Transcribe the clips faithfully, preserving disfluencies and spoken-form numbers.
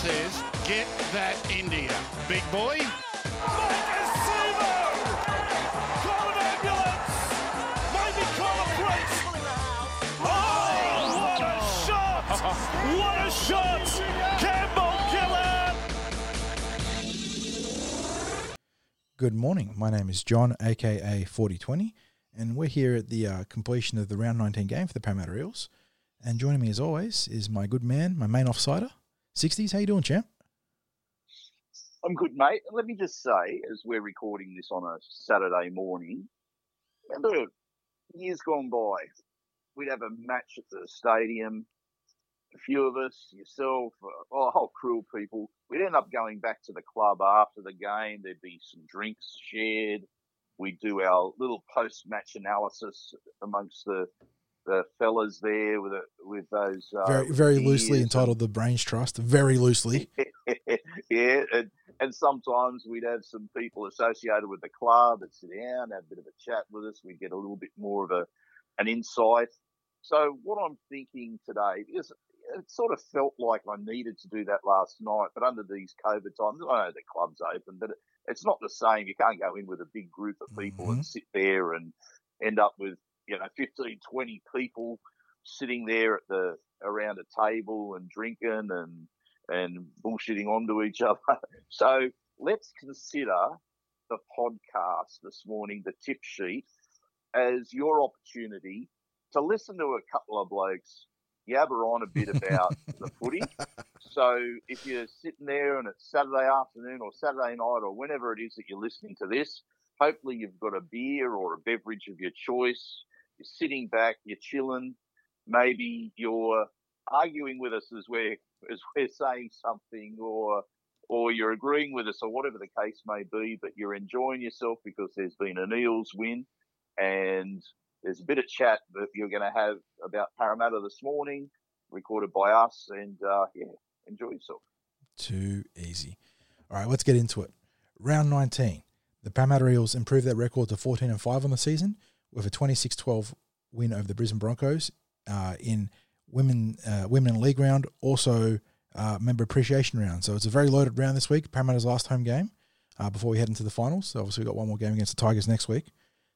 says, get that India, big boy. Maika Sivo! Call an ambulance! Maybe call a priest! Oh, what a shot! What a shot! Campbell Killer! Good morning, my name is John, aka forty twenty, and we're here at the uh, completion of the round nineteen game for the Parramatta Eels. And joining me as always is my good man, my main offsider, sixties. How you doing, champ? I'm good, mate. Let me just say, as we're recording this on a Saturday morning, remember years gone by, we'd have a match at the stadium. A few of us, yourself, oh, a whole crew of people. We'd end up going back to the club after the game. There'd be some drinks shared. We'd do our little post-match analysis amongst the the fellas there with with those uh, very very loosely entitled the Brains Trust, very loosely. yeah, and, and sometimes we'd have some people associated with the club that sit down, have a bit of a chat with us. We'd get a little bit more of a an insight. So what I'm thinking today is, it sort of felt like I needed to do that last night, but under these COVID times, I know the club's open, but it, it's not the same. You can't go in with a big group of people mm-hmm. and sit there and end up with, you know, fifteen, twenty people sitting there at the around a table and drinking and and bullshitting onto each other. So let's consider the podcast this morning, the tip sheet, as your opportunity to listen to a couple of blokes yabber on a bit about the footy. So if you're sitting there and it's Saturday afternoon or Saturday night or whenever it is that you're listening to this, hopefully you've got a beer or a beverage of your choice. You're sitting back, you're chilling. Maybe you're arguing with us as we're as we're saying something, or or you're agreeing with us, or whatever the case may be. But you're enjoying yourself because there's been an Eels win, and there's a bit of chat that you're going to have about Parramatta this morning, recorded by us. And uh, yeah, enjoy yourself. Too easy. All right, let's get into it. Round nineteen. The Parramatta Eels improved their record to fourteen and five on the season, with a twenty-six twelve win over the Brisbane Broncos uh, in women uh, women in league round, also uh, member appreciation round. So it's a very loaded round this week, Parramatta's last home game, uh, before we head into the finals. So obviously we've got one more game against the Tigers next week.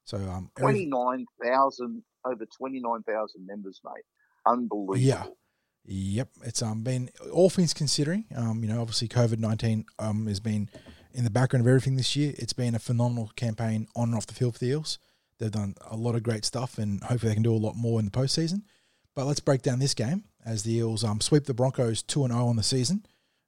So um, twenty-nine thousand, over twenty-nine thousand members, mate. Unbelievable. Yeah. Yep. It's um been, all things considering, um you know, obviously COVID nineteen um has been in the background of everything this year. It's been a phenomenal campaign on and off the field for the Eels. They've done a lot of great stuff, and hopefully they can do a lot more in the postseason. But let's break down this game as the Eels um, sweep the Broncos two and oh on the season.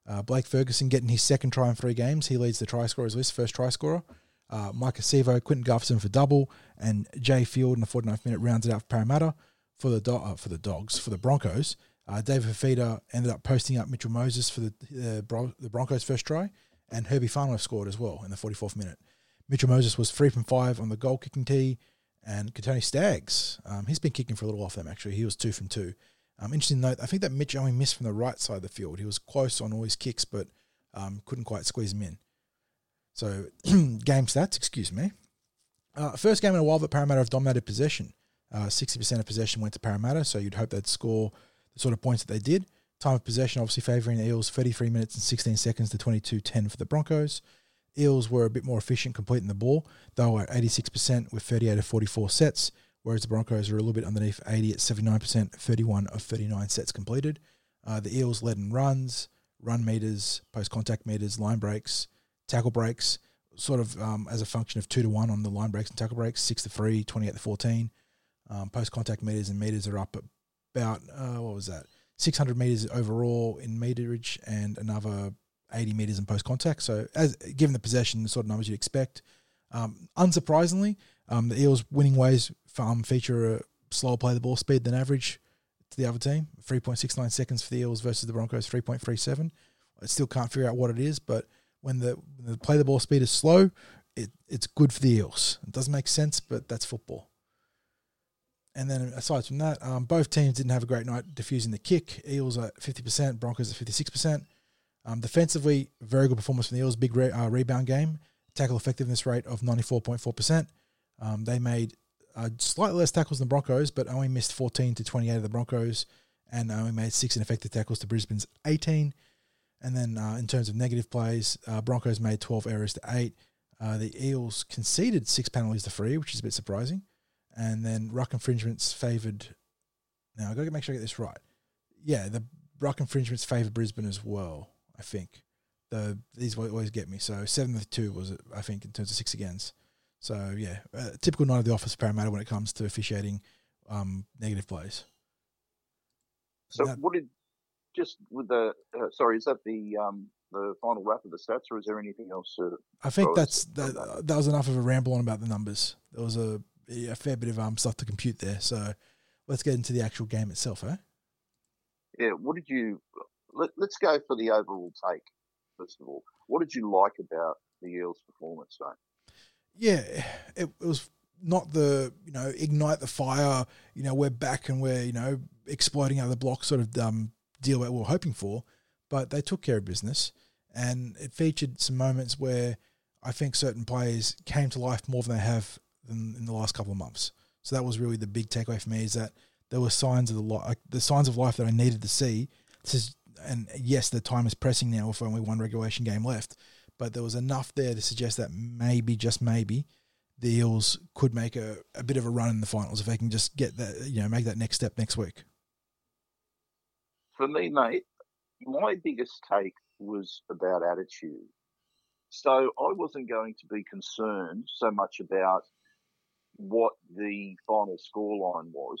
Uh, Blake Ferguson getting his second try in three games. He leads the try scorers list, first try scorer. Uh, Maika Sivo, Quentin Guffson for double, and Jay Field in the forty-ninth minute rounds it out for Parramatta. For the, do- uh, for the Dogs, for the Broncos, uh, David Fifita ended up posting up Mitchell Moses for the, uh, Bron- the Broncos' first try, and Herbie Farnworth scored as well in the forty-fourth minute. Mitchell Moses was three from five on the goal kicking tee, and Katoni Staggs, um, he's been kicking for a little off them actually. He was two from two. Um, interesting note, I think that Mitch only missed from the right side of the field. He was close on all his kicks, but um, couldn't quite squeeze him in. So game stats, excuse me. Uh, first game in a while that Parramatta have dominated possession. Uh, sixty percent of possession went to Parramatta, so you'd hope they'd score the sort of points that they did. Time of possession obviously favouring the Eels, thirty-three minutes and sixteen seconds to twenty-two ten for the Broncos. Eels were a bit more efficient completing the ball. They were at eighty-six percent with thirty-eight of forty-four sets, whereas the Broncos were a little bit underneath eighty at seventy-nine percent, thirty-one of thirty-nine sets completed. Uh, the Eels led in runs, run meters, post-contact meters, line breaks, tackle breaks, sort of um, as a function of two to one on the line breaks and tackle breaks, six to three, twenty-eight to fourteen. Um, post-contact meters and meters are up about, uh, what was that, six hundred meters overall in meterage and another eighty meters in post-contact. So as given the possession, the sort of numbers you'd expect. Um, unsurprisingly, um, the Eels' winning ways um, feature a slower play the ball speed than average to the other team, three point six nine seconds for the Eels versus the Broncos, three point three seven. I still can't figure out what it is, but when the, when the play the ball speed is slow, it, it's good for the Eels. It doesn't make sense, but that's football. And then aside from that, um, both teams didn't have a great night defusing the kick. Eels at fifty percent, Broncos at fifty-six percent. Um, defensively, very good performance from the Eels. Big re- uh, rebound game. Tackle effectiveness rate of ninety-four point four percent. Um, they made uh, slightly less tackles than the Broncos, but only missed fourteen to twenty-eight of the Broncos, and only made six ineffective tackles to Brisbane's eighteen. And then uh, in terms of negative plays, uh, Broncos made twelve errors to eight. Uh, the Eels conceded six penalties to three, which is a bit surprising. And then ruck infringements favoured... Now, I've got to make sure I get this right. Yeah, the ruck infringements favoured Brisbane as well, I think. The These always get me. So seven to two was, I think, in terms of six agains. So, yeah, uh, typical night of the office Parramatta when it comes to officiating um, negative plays. So that, what did... Just with the uh, sorry, is that the um, the final wrap of the stats, or is there anything else? Uh, I think that's that, that. That was enough of a ramble on about the numbers. There was a, a fair bit of um stuff to compute there. So let's get into the actual game itself, eh? Yeah. What did you? Let, let's go for the overall take first of all. What did you like about the Eels' performance, mate? Yeah, it, it was not the you know ignite the fire. You know we're back and we're you know exploding out of the block sort of um. deal that we were hoping for, but they took care of business, and it featured some moments where I think certain players came to life more than they have in, in the last couple of months. So that was really the big takeaway for me, is that there were signs of the li- the signs of life that I needed to see. This is, and yes, the time is pressing now with only one regulation game left, but there was enough there to suggest that maybe, just maybe, the Eels could make a, a bit of a run in the finals if they can just get that, you know, make that next step next week. For me, mate, my biggest take was about attitude. So I wasn't going to be concerned so much about what the final scoreline was.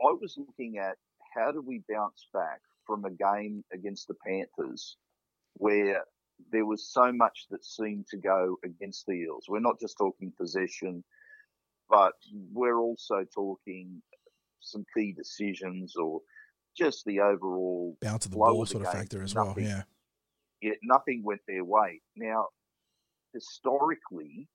I was looking at how do we bounce back from a game against the Panthers where there was so much that seemed to go against the Eels. We're not just talking possession, but we're also talking some key decisions or just the overall bounce of the ball sort of factor as well, yeah. Yeah, nothing went their way. Now, historically,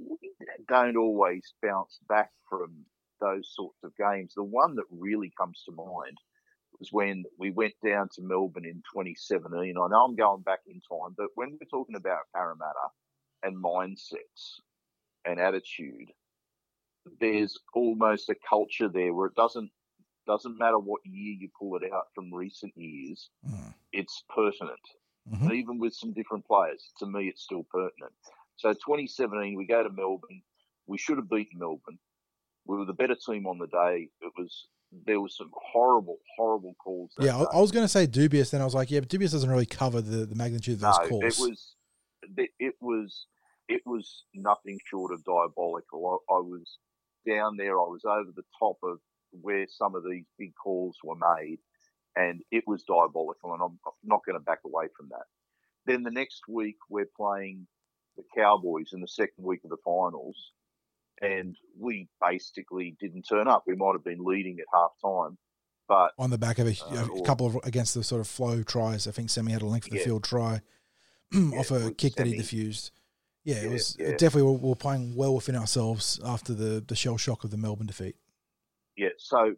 we don't always bounce back from those sorts of games. The one that really comes to mind was when we went down to Melbourne in twenty seventeen. I know I'm going back in time, but when we're talking about Parramatta and mindsets and attitude, there's almost a culture there where it doesn't Doesn't matter what year you pull it out from recent years, mm. it's pertinent. Mm-hmm. Even with some different players, to me, it's still pertinent. So twenty seventeen, we go to Melbourne. We should have beaten Melbourne. We were the better team on the day. It was there was some horrible, horrible calls. Yeah, day. I was going to say dubious, then I was like, yeah, but dubious doesn't really cover the, the magnitude of those no, calls. it was it was it was nothing short of diabolical. I, I was down there. I was over the top of where some of these big calls were made, and it was diabolical, and I'm not going to back away from that. Then the next week we're playing the Cowboys in the second week of the finals, and we basically didn't turn up. We might have been leading at half time, but on the back of a, uh, a couple of against the sort of flow tries, I think Semi had a length of the yeah. field try yeah, off a kick Semi. that he defused. Yeah, yeah it was yeah. It definitely we were playing well within ourselves after the, the shell shock of the Melbourne defeat. Yeah, so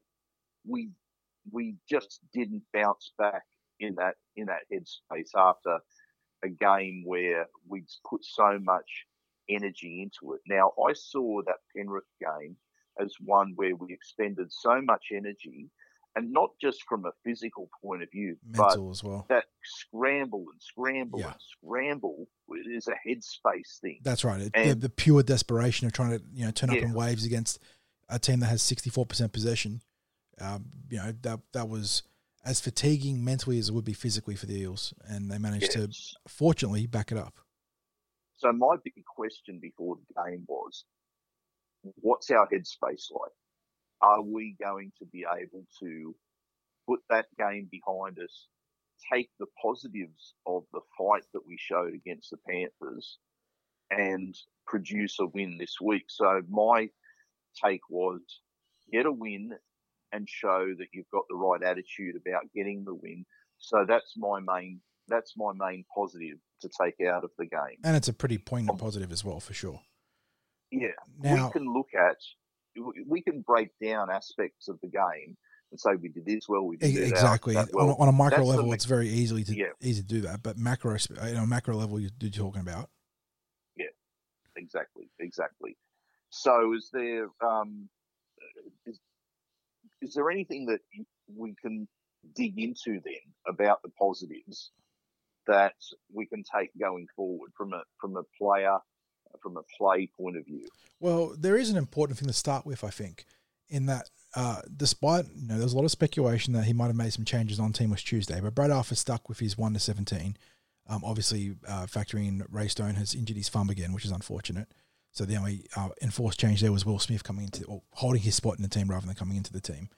we we just didn't bounce back in that in that headspace after a game where we'd put so much energy into it. Now, I saw that Penrith game as one where we expended so much energy, and not just from a physical point of view, mental but as well. That scramble and scramble yeah. and scramble is a headspace thing. That's right. And, the, the pure desperation of trying to you know turn yeah. up in waves against a team that has sixty-four percent possession, um, you know, that that was as fatiguing mentally as it would be physically for the Eels, and they managed yes. to, fortunately, back it up. So my big question before the game was, what's our headspace like? Are we going to be able to put that game behind us, take the positives of the fight that we showed against the Panthers, and produce a win this week? So my take was get a win and show that you've got the right attitude about getting the win. So that's my main that's my main positive to take out of the game. And it's a pretty poignant positive as well, for sure. Yeah. Now, we can look at, we can break down aspects of the game and say we did this well, we did that. Exactly. That well. on, a, on a micro that's level, the, it's very easily to, yeah. easy to do that. But macro, you know, macro level, you're, you're talking about. Yeah, exactly, exactly. So is there um, is, is there anything that we can dig into then about the positives that we can take going forward from a from a player, from a play point of view? Well, there is an important thing to start with, I think, in that uh, despite, you know, there's a lot of speculation that he might have made some changes on Teamless Tuesday, but Brad Arthur stuck with his one to seventeen. Um, obviously, uh, factoring in Ray Stone has injured his thumb again, which is unfortunate. So the only uh, enforced change there was Will Smith coming into, or holding his spot in the team rather than coming into the team.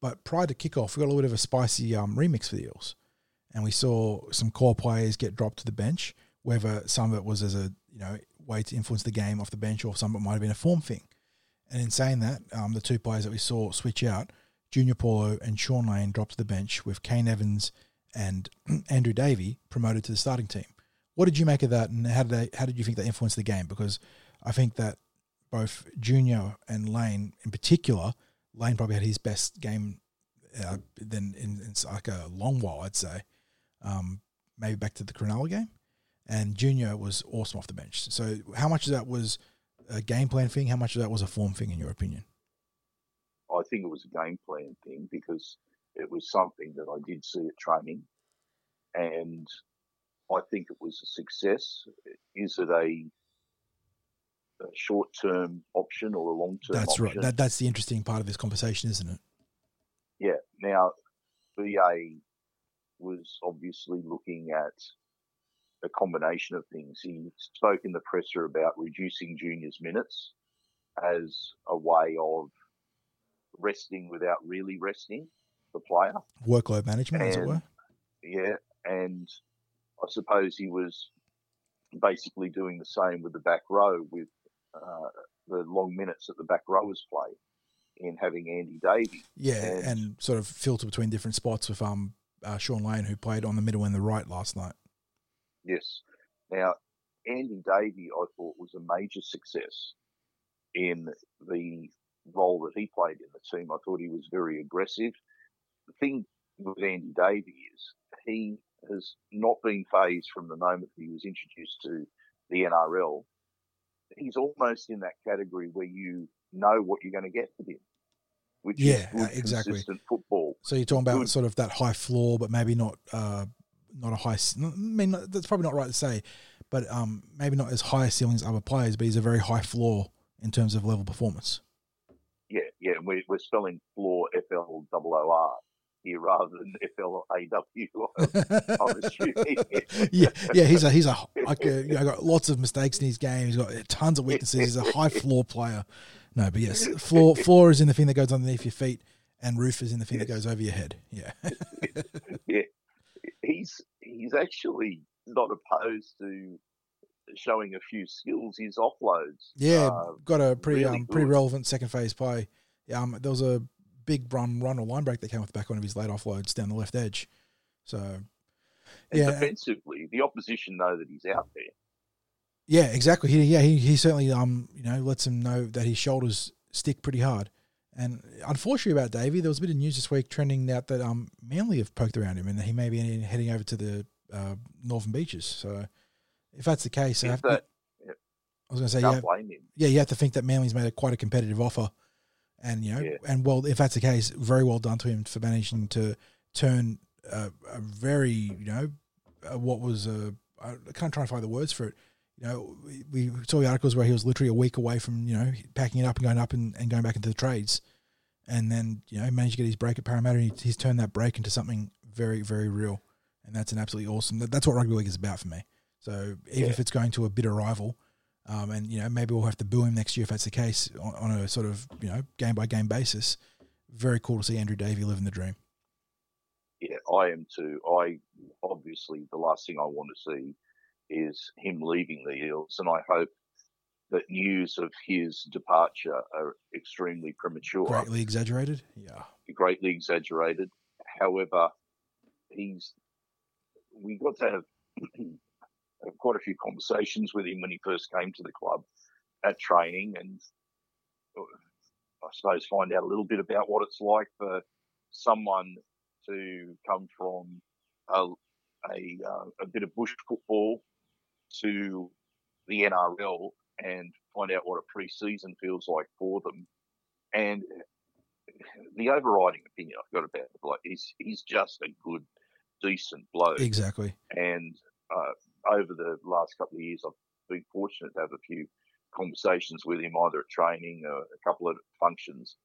But prior to kickoff, we got a little bit of a spicy um, remix for the Eels, and we saw some core players get dropped to the bench. Whether some of it was as a you know way to influence the game off the bench, or some of it might have been a form thing. And in saying that, um, the two players that we saw switch out, Junior Paulo and Sean Lane, dropped to the bench with Kane Evans and Andrew Davey promoted to the starting team. What did you make of that, and how did they, how did you think that influenced the game? Because I think that both Junior and Lane, in particular, Lane probably had his best game uh, than in, in like a long while, I'd say, um, maybe back to the Cronulla game. And Junior was awesome off the bench. So how much of that was a game plan thing? How much of that was a form thing, in your opinion? I think it was a game plan thing because it was something that I did see at training, and I think it was a success. Is it a A short-term option or a long-term that's option. Right. That, that's the interesting part of this conversation, isn't it? Yeah. Now, V A was obviously looking at a combination of things. He spoke in the presser about reducing Junior's minutes as a way of resting without really resting the player. Workload management, and, as it were. Yeah. And I suppose he was basically doing the same with the back row with Uh, the long minutes that the back rowers play in having Andy Davey. Yeah, and, and sort of filter between different spots with um uh, Sean Lane, who played on the middle and the right last night. Yes. Now, Andy Davey, I thought, was a major success in the role that he played in the team. I thought he was very aggressive. The thing with Andy Davey is he has not been phased from the moment he was introduced to the N R L. He's almost in that category where you know what you're going to get with him, which yeah, is good, exactly. Consistent football. So you're talking about good. Sort of that high floor, but maybe not uh, not a high. I mean, that's probably not right to say, but um, maybe not as high a ceiling as other players. But he's a very high floor in terms of level performance. Yeah, yeah, and we're, we're spelling floor F L O O R here rather than F L A W. I'm assuming. yeah, yeah, he's a he's a like a, you know, got lots of mistakes in his game. He's got tons of weaknesses. He's a high floor player. No, but yes, floor floor is in the thing that goes underneath your feet, and roof is in the thing yes. that goes over your head. Yeah, yeah, he's he's actually not opposed to showing a few skills. His offloads, yeah, got a pretty really um, pretty relevant second phase play. Um, there was a big run, run or line break that came off the back one of his late offloads down the left edge. So, yeah. And defensively, the opposition know that he's out there. Yeah, exactly. He, yeah, he, he certainly, um, you know, lets them know that his shoulders stick pretty hard. And unfortunately about Davey, there was a bit of news this week trending out that um, Manly have poked around him and that he may be heading over to the uh, Northern Beaches. So, if that's the case, I, have that, to, yeah. I was going to say, yeah, blame him. yeah, you have to think that Manly's made a, quite a competitive offer. And, you know, yeah. and well, if that's the case, very well done to him for managing to turn a, a very, you know, a, what was a, I can't try to find the words for it. You know, we, we saw the articles where he was literally a week away from, you know, packing it up and going up and, and going back into the trades. And then, you know, managed to get his break at Parramatta. And he, he's turned that break into something very, very real. And that's an absolutely awesome, that's what rugby league is about for me. So even yeah. if it's going to a bitter rival, Um, and, you know, maybe we'll have to boo him next year if that's the case on, on a sort of, you know, game-by-game basis. Very cool to see Andrew Davey living the dream. Yeah, I am too. I obviously, the last thing I want to see is him leaving the Eels, and I hope that news of his departure are extremely premature. Greatly exaggerated? Yeah. Greatly exaggerated. However, he's... we got to have... quite a few conversations with him when he first came to the club at training, and I suppose find out a little bit about what it's like for someone to come from a, a, a bit of bush football to the N R L and find out what a pre-season feels like for them and the overriding opinion I've got about the bloke is he's just a good, decent bloke. Exactly. And uh, over the last couple of years, I've been fortunate to have a few conversations with him, either at training or a couple of functions.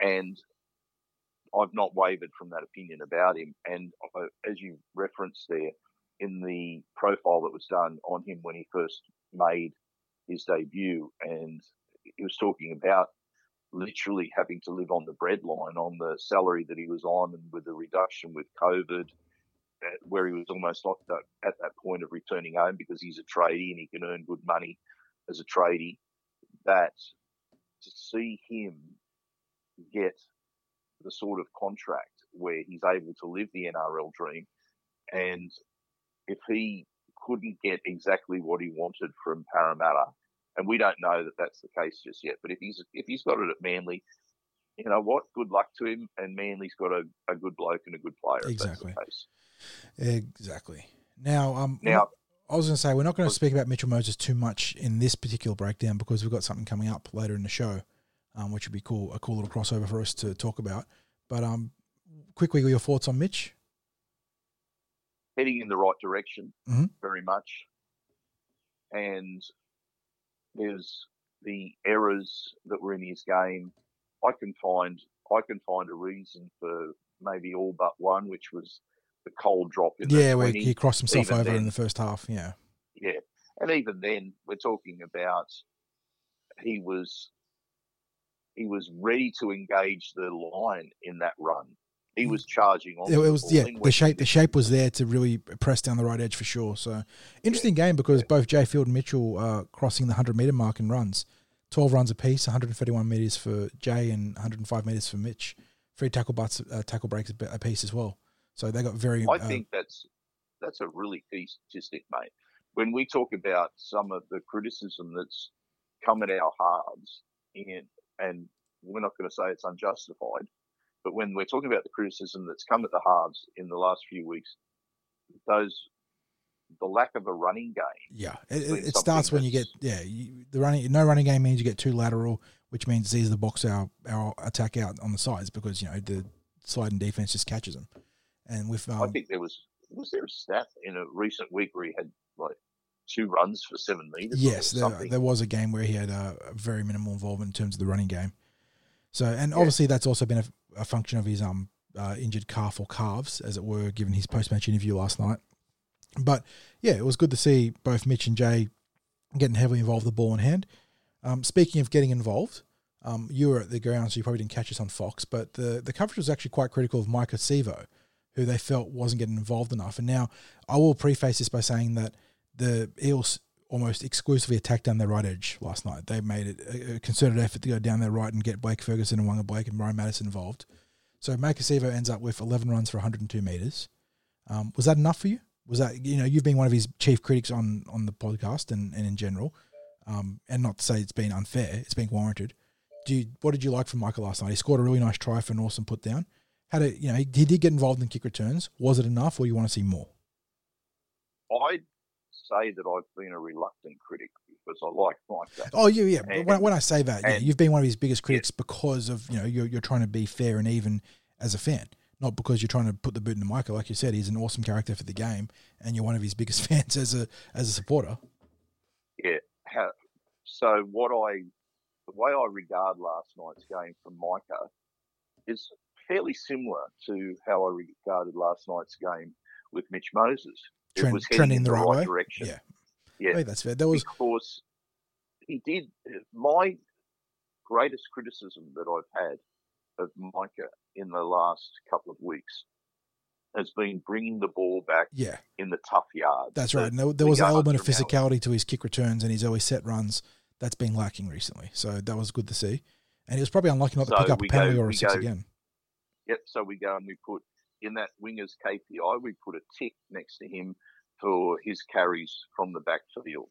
And I've not wavered from that opinion about him. And as you referenced there, in the profile that was done on him when he first made his debut, and he was talking about literally having to live on the breadline on the salary that he was on, and with the reduction with COVID, where he was almost like that, at that point of returning home because he's a tradie and he can earn good money as a tradie, that to see him get the sort of contract where he's able to live the N R L dream, and if he couldn't get exactly what he wanted from Parramatta, and we don't know that that's the case just yet, but if he's if he's got it at Manly, you know what, good luck to him, and Manly's got a, a good bloke and a good player. Exactly. If that's the case. Exactly. Now, um, now I was going to say, we're not going to speak about Mitchell Moses too much in this particular breakdown because we've got something coming up later in the show, um, which would be cool, a cool little crossover for us to talk about. But um, quickly, your thoughts on Mitch? Heading in the right direction, mm-hmm. very much. And there's the errors that were in his game. I can find I can find a reason for maybe all but one, which was the cold drop. In yeah, where he crossed himself even over then, in the first half. Yeah, yeah, and even then, we're talking about he was he was ready to engage the line in that run. He was charging on. It was yeah. The shape the shape was there to really press down the right edge for sure. So interesting yeah. game because yeah. both Jay Field and Mitchell are crossing the hundred meter mark in runs, twelve runs apiece, one hundred and thirty one meters for Jay and one hundred and five meters for Mitch. Three tackle butts, uh, tackle breaks apiece as well. So they got very. I uh, think that's that's a really key statistic, mate. When we talk about some of the criticism that's come at our halves, and and we're not going to say it's unjustified. But when we're talking about the criticism that's come at the halves in the last few weeks, those the lack of a running game. Yeah, it, it starts when you get yeah you, the running. No running game means you get too lateral, which means these are the box our our attack out on the sides because you know the sliding defense just catches them. And with um, I think there was was there a stat in a recent week where he had like two runs for seven meters. Yes, or there, there was a game where he had a, a very minimal involvement in terms of the running game. So and obviously yeah. that's also been a a function of his um uh, injured calf or calves, as it were, given his post-match interview last night. But, yeah, it was good to see both Mitch and Jay getting heavily involved with the ball in hand. Um, speaking of getting involved, um, you were at the ground, so you probably didn't catch this on Fox, but the, the coverage was actually quite critical of Maika Sivo, who they felt wasn't getting involved enough. And now I will preface this by saying that the Eels almost exclusively attacked down their right edge last night. They made it a concerted effort to go down their right and get Blake Ferguson and Waqa Blake and Ryan Madison involved. So Maika Sivo ends up with eleven runs for one hundred two metres. Um, was that enough for you? Was that, you know, you've been one of his chief critics on, on the podcast and, and in general, um, and not to say it's been unfair, it's been warranted. Do you, what did you like from Maika last night? He scored a really nice try for an awesome put down. Had a, you know, he, he did get involved in kick returns. Was it enough or you want to see more? I say that I've been a reluctant critic because I like Mike. That. Oh, yeah, yeah. And, when, when I say that, and, yeah, you've been one of his biggest critics yes. because of you know you're you're trying to be fair and even as a fan, not because you're trying to put the boot into Michael. Like you said, he's an awesome character for the game, and you're one of his biggest fans as a as a supporter. Yeah. So what I the way I regard last night's game from Micah is fairly similar to how I regarded last night's game with Mitch Moses. It Trend, was trending in the, the right, right direction. Yeah, yeah, I think that's fair. There was because he did. My greatest criticism that I've had of Maika in the last couple of weeks has been bringing the ball back. Yeah. in the tough yards. That's right. And there, there was an element of physicality to his kick returns and his early set runs that's been lacking recently. So that was good to see. And he was probably unlucky not to so pick up a penalty go, or a six go, again. Yep. So we go and we put. In that winger's K P I, we put a tick next to him for his carries from the backfield.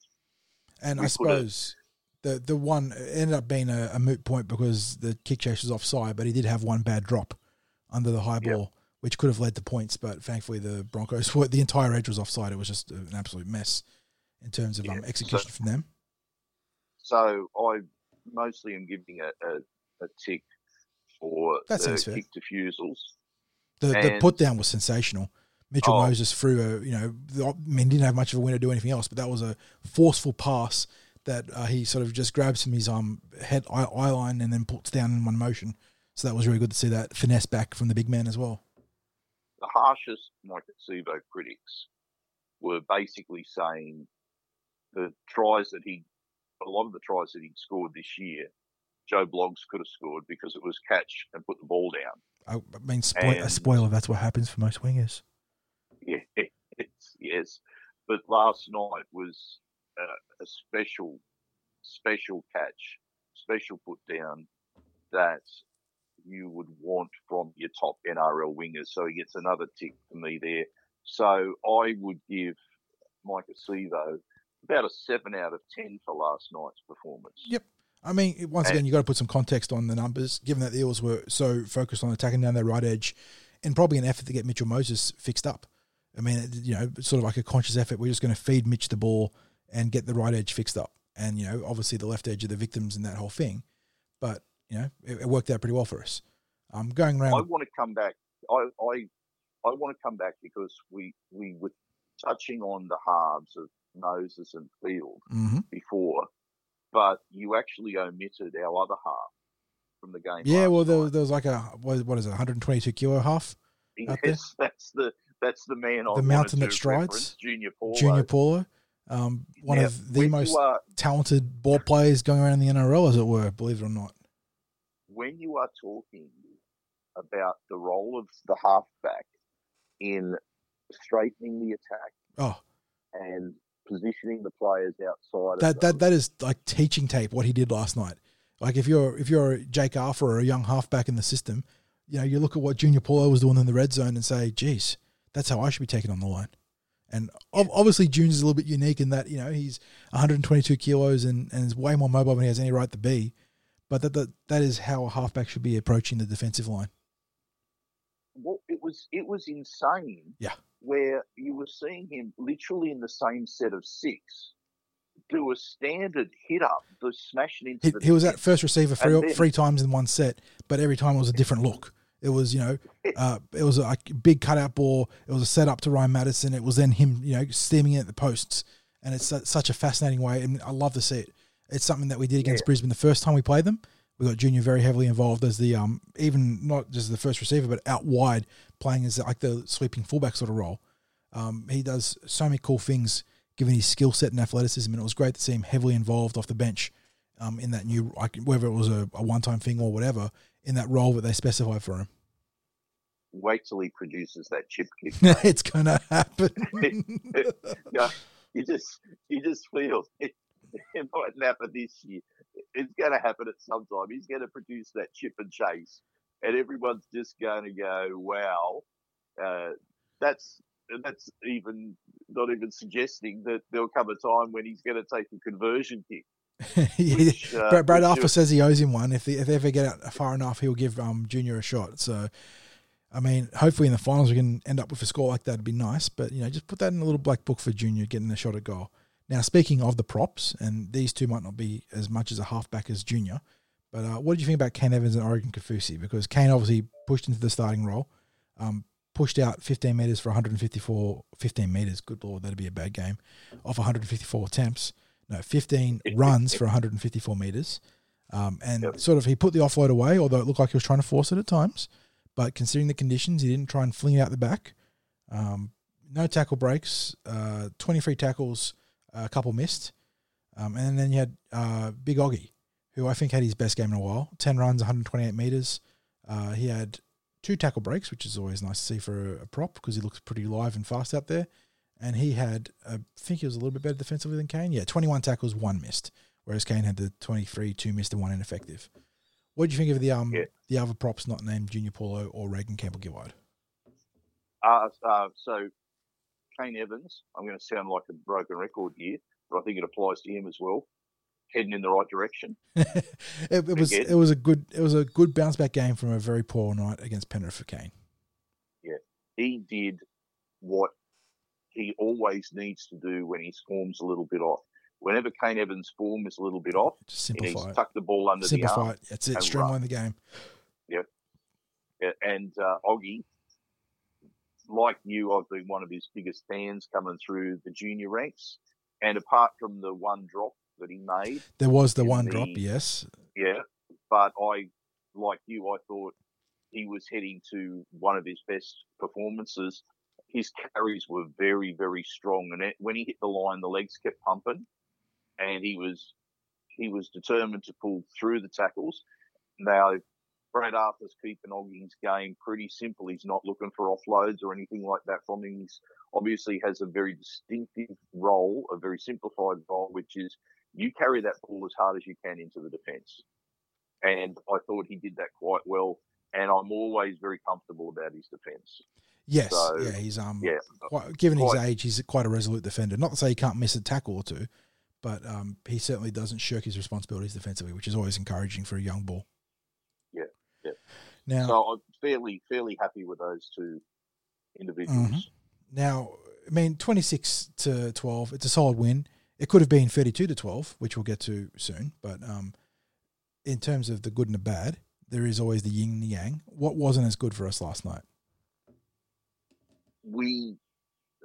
And we I suppose a, the the one ended up being a, a moot point because the kick chase was offside, but he did have one bad drop under the high ball, yeah. which could have led to points. But thankfully, the Broncos were, the entire edge was offside. It was just an absolute mess in terms of yeah. um, execution so, from them. So I mostly am giving a, a, a tick for that the kick defusals. The, the put down was sensational. Mitchell oh. Moses threw a, you know, I mean, didn't have much of a winner to do anything else, but that was a forceful pass that uh, he sort of just grabs from his um, head eye, eye line and then puts down in one motion. So that was really good to see that finesse back from the big man as well. The harshest Maika Sivo critics were basically saying the tries that he, a lot of the tries that he scored this year, Joe Bloggs could have scored because it was catch and put the ball down. I mean, spoil, and, a spoiler, that's what happens for most wingers. Yeah, it's, yes. But last night was uh, a special, special catch, special put down that you would want from your top N R L wingers. So he gets another tick for me there. So I would give Maika Sivo about a seven out of ten for last night's performance. Yep. I mean, once again, you've got to put some context on the numbers, given that the Eels were so focused on attacking down their right edge and probably an effort to get Mitchell Moses fixed up. I mean, you know, sort of like a conscious effort. We're just going to feed Mitch the ball and get the right edge fixed up. And, you know, obviously the left edge are the victims in that whole thing. But, you know, it, it worked out pretty well for us. Um, going around. I want to come back. I, I I want to come back because we, we were touching on the halves of Moses and Field mm-hmm. before. But you actually omitted our other half from the game. Yeah, well, there, there was like a what, what is it, one hundred twenty-two kilo half? Yes, that's the that's the man the on the mountain that strides, Junior Paulo. Junior Paulo, um, one now, of the most are, talented ball players going around the N R L, as it were. Believe it or not. When you are talking about the role of the halfback in straightening the attack, oh, and positioning the players outside that, of that that is like teaching tape what he did last night. Like if you're if you're Jake Arthur or a young halfback in the system, you know, you look at what Junior Paulo was doing in the red zone and say, geez, that's how I should be taken on the line. And obviously Junior's is a little bit unique in that, you know, he's one hundred twenty-two kilos and, and is way more mobile than he has any right to be, but that, that that is how a halfback should be approaching the defensive line. Well, it was it was insane. Yeah. Where you were seeing him literally in the same set of six do a standard hit up, the smashing into he, the. He was at first receiver three, then, three times in one set, but every time it was a different look. It was, you know, uh, it was a big cutout ball. It was a set up to Ryan Madison. It was then him, you know, steaming at the posts. And it's such a fascinating way. And I love to see it. It's something that we did against yeah. Brisbane the first time we played them. We got Junior very heavily involved as the, um, even not just the first receiver, but out wide playing as like the sweeping fullback sort of role. Um, he does so many cool things given his skill set and athleticism, and it was great to see him heavily involved off the bench um, in that new, like, whether it was a, a one-time thing or whatever, in that role that they specified for him. Wait till he produces that chip kick. It's going to happen. No, you just, you just feel it, it might happen this year. It's going to happen at some time. He's going to produce that chip and chase, and everyone's just going to go, wow, uh, that's that's even not even suggesting that there'll come a time when he's going to take a conversion kick. Which, uh, Brad, Brad Arthur says he owes him one. If they, if they ever get out far enough, he'll give um, Junior a shot. So, I mean, hopefully in the finals we can end up with a score like that. It'd be nice, but, you know, just put that in a little black book for Junior getting a shot at goal. Now, speaking of the props, and these two might not be as much as a halfback as Junior, but uh, what did you think about Kane Evans and Oregon Kafusi? Because Kane obviously pushed into the starting role, um, pushed out fifteen metres for one hundred fifty-four, fifteen metres, good Lord, that'd be a bad game, off one hundred fifty-four attempts. No, fifteen runs for one hundred fifty-four metres. Um, and yep. sort of he put the offload away, although it looked like he was trying to force it at times. But considering the conditions, he didn't try and fling it out the back. Um, no tackle breaks, uh, twenty-three tackles, a couple missed. Um, and then you had uh, Big Oggy, who I think had his best game in a while. ten runs, one hundred twenty-eight metres. Uh, he had two tackle breaks, which is always nice to see for a, a prop because he looks pretty live and fast out there. And he had, I think he was a little bit better defensively than Kane. Yeah, twenty-one tackles, one missed, whereas Kane had the twenty-three, two missed and one ineffective. What did you think of the um yeah. the other props not named Junior Paulo or Reagan Campbell-Gillard? Uh, uh, so... Kane Evans, I'm going to sound like a broken record here, but I think it applies to him as well. Heading in the right direction. it, it was it was a good it was a good bounce back game from a very poor night against Penrith for Kane. Yeah, he did what he always needs to do when his form's a little bit off. Whenever Kane Evans' form is a little bit off, just simplify he needs it. To tuck the ball under simplify the arm. Simplify it. That's it. Streamline run. The game. Yeah, And uh, Oggie, like you, I've been one of his biggest fans coming through the junior ranks. And apart from the one drop that he made. There was the one the, drop, yes. Yeah. But I, like you, I thought he was heading to one of his best performances. His carries were very, very strong. And it, when he hit the line, the legs kept pumping. And he was he was determined to pull through the tackles. Now, Brad Arthur's keeping Oggie's game pretty simple. He's not looking for offloads or anything like that from him. He obviously has a very distinctive role, a very simplified role, which is you carry that ball as hard as you can into the defence. And I thought he did that quite well. And I'm always very comfortable about his defence. Yes, so, yeah, he's um, yeah, quite, given quite, his age, he's quite a resolute defender. Not to say he can't miss a tackle or two, but um, he certainly doesn't shirk his responsibilities defensively, which is always encouraging for a young ball. Yeah, yeah. Now, so I'm fairly, fairly happy with those two individuals. Mm-hmm. Now, I mean, twenty-six to twelve, it's a solid win. It could have been thirty-two to twelve, which we'll get to soon, but um, in terms of the good and the bad, there is always the yin and the yang. What wasn't as good for us last night? We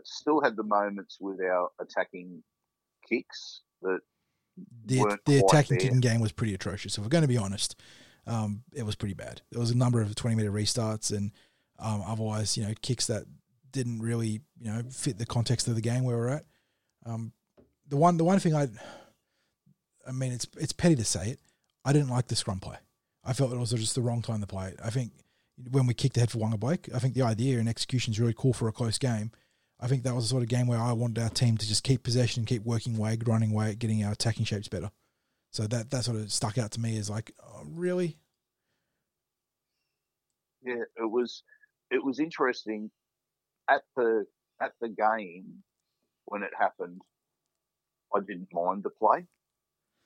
still had the moments with our attacking kicks that the, weren't the attacking there. Kicking game was pretty atrocious. If we're going to be honest, um, it was pretty bad. There was a number of twenty meter restarts and um, otherwise, you know, kicks that didn't really, you know, fit the context of the game where we're at. Um, the one, the one thing I, I mean, it's it's petty to say it. I didn't like the scrum play. I felt it was just the wrong time to play it. I think when we kicked ahead for Waqa Blake, I think the idea and execution is really cool for a close game. I think that was the sort of game where I wanted our team to just keep possession, keep working away, running away, getting our attacking shapes better. So that, that sort of stuck out to me as like, oh, really? Yeah, it was it was interesting at the at the game when it happened. I didn't mind the play.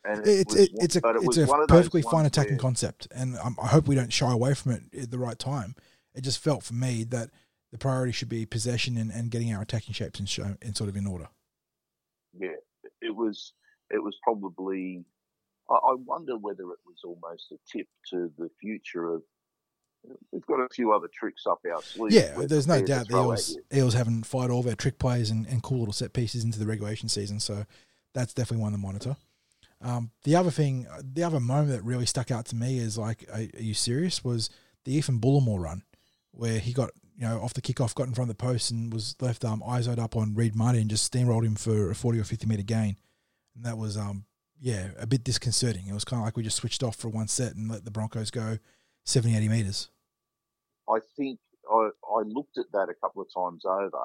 And it it's was, it, it's a it it's a perfectly fine attacking there. Concept, and um, I hope we don't shy away from it at the right time. It just felt for me that the priority should be possession and, and getting our attacking shapes in, show, in sort of in order. Yeah, it was it was probably. I, I wonder whether it was almost a tip to the future of. We've got a few other tricks up our sleeve. Yeah, there's no doubt the Eels, Eels haven't fired all of our trick plays and, and cool little set pieces into the regulation season, so that's definitely one to monitor. Um, the other thing, the other moment that really stuck out to me is like, are, are you serious? Was the Ethan Bullimore run where he got, you know, off the kickoff, got in front of the post and was left um, eyes-eyed up on Reed Marnie and just steamrolled him for a forty or fifty metre gain. And that was, um, yeah, a bit disconcerting. It was kind of like we just switched off for one set and let the Broncos go seventy, eighty metres. I think I, I looked at that a couple of times over.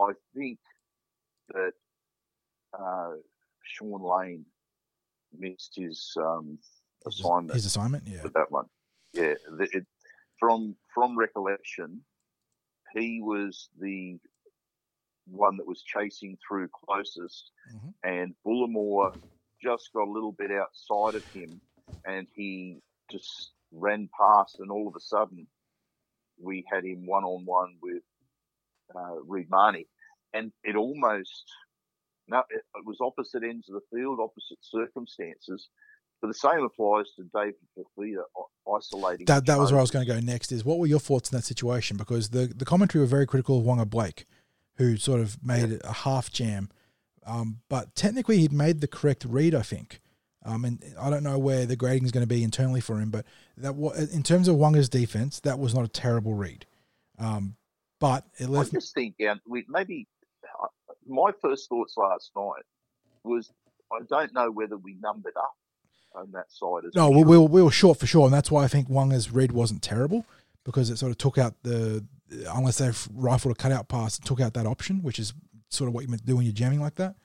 I think that uh, Sean Lane missed his um, assignment. His assignment, yeah. With that one. Yeah. The, it, from from recollection, he was the one that was chasing through closest, mm-hmm. and Bullimore just got a little bit outside of him, and he just ran past, and all of a sudden, we had him one-on-one with uh, Reed Marnie. And it almost... No, it was opposite ends of the field, opposite circumstances. But the same applies to David Fifita isolating. That, that was where I was going to go next is what were your thoughts in that situation? Because the, the commentary were very critical of Waqa Blake, who sort of made yeah. a half jam. Um, but technically he'd made the correct read, I think. Um, and I don't know where the grading is going to be internally for him, but that in terms of Wonga's defense, that was not a terrible read. Um, but it left... I just think yeah, we maybe... Uh, my first thoughts last night was I don't know whether we numbered up on that side. As no, well. we, were, we were short for sure, and that's why I think Wonga's read wasn't terrible because it sort of took out the – unless they've rifled a cutout pass, it took out that option, which is sort of what you meant to do when you're jamming like that.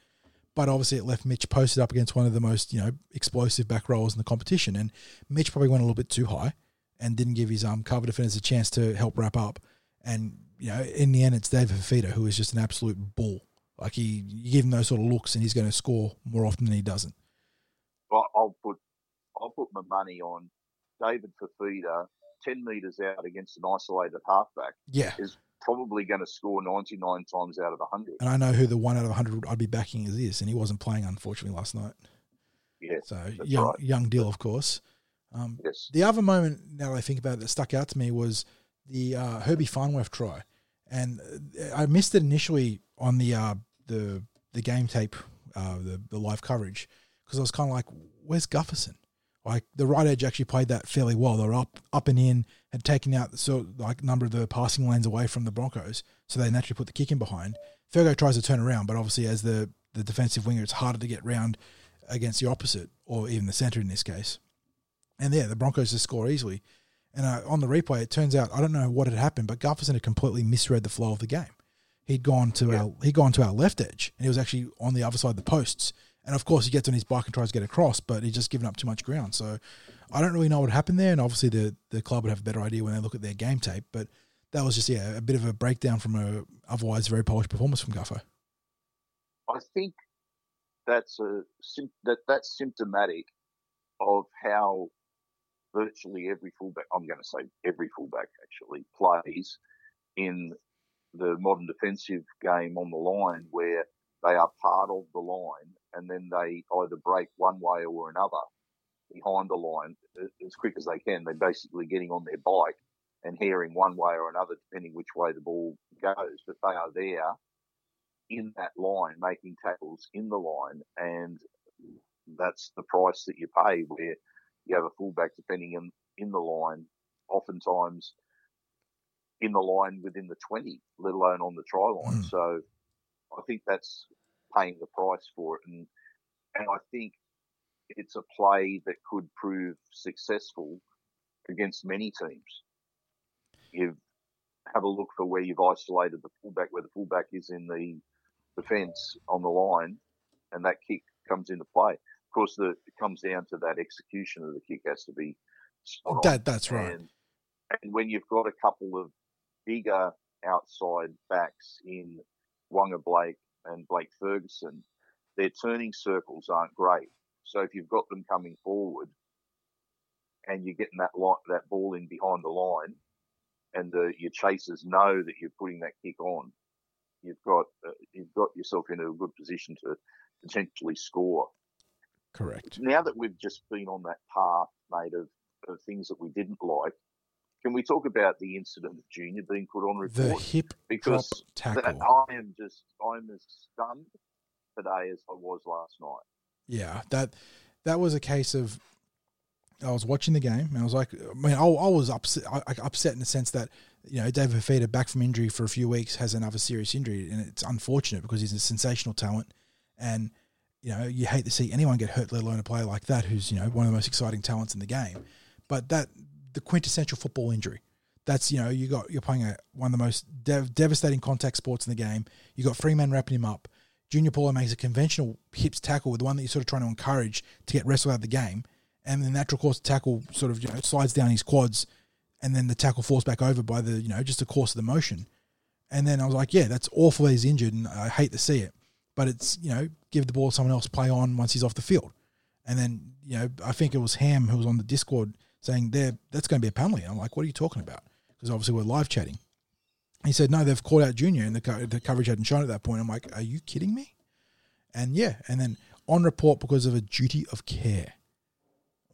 But obviously it left Mitch posted up against one of the most, you know, explosive back rollers in the competition, and Mitch probably went a little bit too high and didn't give his um, cover defenders a chance to help wrap up. And, you know, in the end it's David Fifita who is just an absolute bull. Like, he, you give him those sort of looks and he's going to score more often than he doesn't. Well, I'll put I'll put my money on David Fifita, ten metres out against an isolated halfback. Yeah. Is probably going to score ninety-nine times out of one hundred. And I know who the one out of one hundred I'd be backing is this, and he wasn't playing, unfortunately, last night. Yeah. So, young, right. young deal, of course. Um, yes. The other moment, now that I think about it, that stuck out to me was the uh, Herbie Farnworth try. And I missed it initially on the uh, the the game tape, uh, the, the live coverage, because I was kind of like, where's Gutherson? Like, the right edge actually played that fairly well. They were up up and in, had taken out so like a number of the passing lanes away from the Broncos, so they naturally put the kick in behind. Fergo tries to turn around, but obviously as the, the defensive winger, it's harder to get round against the opposite, or even the centre in this case. And yeah, the Broncos just score easily. And uh, on the replay, it turns out, I don't know what had happened, but Gutherson had completely misread the flow of the game. He'd gone to yeah. our he'd gone to our left edge, and he was actually on the other side of the posts. And, of course, he gets on his bike and tries to get across, but he's just given up too much ground. So I don't really know what happened there, and obviously the, the club would have a better idea when they look at their game tape. But that was just, yeah, a bit of a breakdown from a otherwise very polished performance from Guffo. I think that's a, that that's symptomatic of how virtually every fullback, I'm going to say every fullback actually, plays in the modern defensive game on the line, where they are part of the line, and then they either break one way or another behind the line as quick as they can. They're basically getting on their bike and hairing one way or another, depending which way the ball goes. But they are there in that line, making tackles in the line, and that's the price that you pay, where you have a fullback defending him in the line, oftentimes in the line within the twenty, let alone on the try line. Mm. So I think that's paying the price for it, and and I think it's a play that could prove successful against many teams. You have a look for where you've isolated the fullback, where the fullback is in the defence on the line, and that kick comes into play. Of course, the, it comes down to that execution of the kick has to be spot on. That, that's right. And, and when you've got a couple of bigger outside backs in Waqa Blake and Blake Ferguson, their turning circles aren't great. So if you've got them coming forward and you're getting that line, that ball in behind the line, and the, your chasers know that you're putting that kick on, you've got uh, you've got yourself into a good position to potentially score. Correct. Now that we've just been on that path, mate, of, of things that we didn't like, can we talk about the incident of Junior being put on report? The hip because drop tackle. That, I am just, I'm as stunned today as I was last night. Yeah, that that was a case of, I was watching the game and I was like, I mean, I, I was upset, I, upset in the sense that, you know, David Fifita, back from injury for a few weeks, has another serious injury, and it's unfortunate because he's a sensational talent, and you know, you hate to see anyone get hurt, let alone a player like that who's, you know, one of the most exciting talents in the game. But that, the quintessential football injury. That's, you know, you got, you're playing a, one of the most dev, devastating contact sports in the game. You got three men wrapping him up. Junior Paulo makes a conventional hips tackle with the one that you're sort of trying to encourage to get wrestled out of the game. And the natural course of tackle sort of, you know, slides down his quads, and then the tackle falls back over by the, you know, just the course of the motion. And then I was like, yeah, that's awful that he's injured, and I hate to see it. But it's, you know, give the ball to someone else, play on once he's off the field. And then, you know, I think it was Ham who was on the Discord saying there that's going to be a penalty. And I'm like, what are you talking about? Because obviously we're live chatting. He said, no, they've called out Junior, and the co- the coverage hadn't shown at that point. I'm like, are you kidding me? And yeah, and then on report because of a duty of care.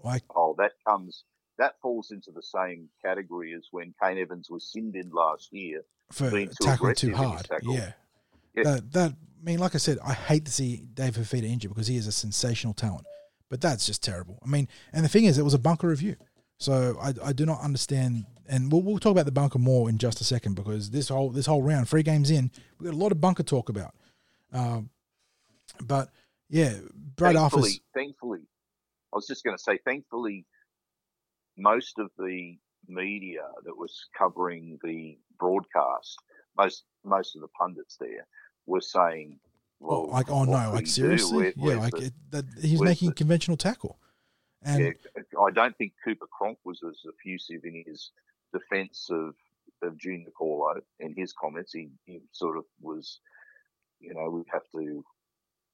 Like, oh, that comes, that falls into the same category as when Kane Evans was sinned in last year for being too tackling too hard. Tackle. Yeah, yeah. That, that I mean, like I said, I hate to see Dave Fifita injured because he is a sensational talent, but that's just terrible. I mean, and the thing is, it was a bunker review. So I, I do not understand, and we'll, we'll talk about the bunker more in just a second, because this whole this whole round, three games in, we've got a lot of bunker talk about. Um, but, yeah, Brad Arthur. Thankfully, thankfully, I was just going to say, thankfully, most of the media that was covering the broadcast, most most of the pundits there were saying, well, well like, oh, no, like, seriously? With, yeah, with like, the, it, that, he's making the, a conventional tackle. And yeah, I don't think Cooper Cronk was as effusive in his defence of, of Junior Paulo in his comments. He, he sort of was, you know, we have to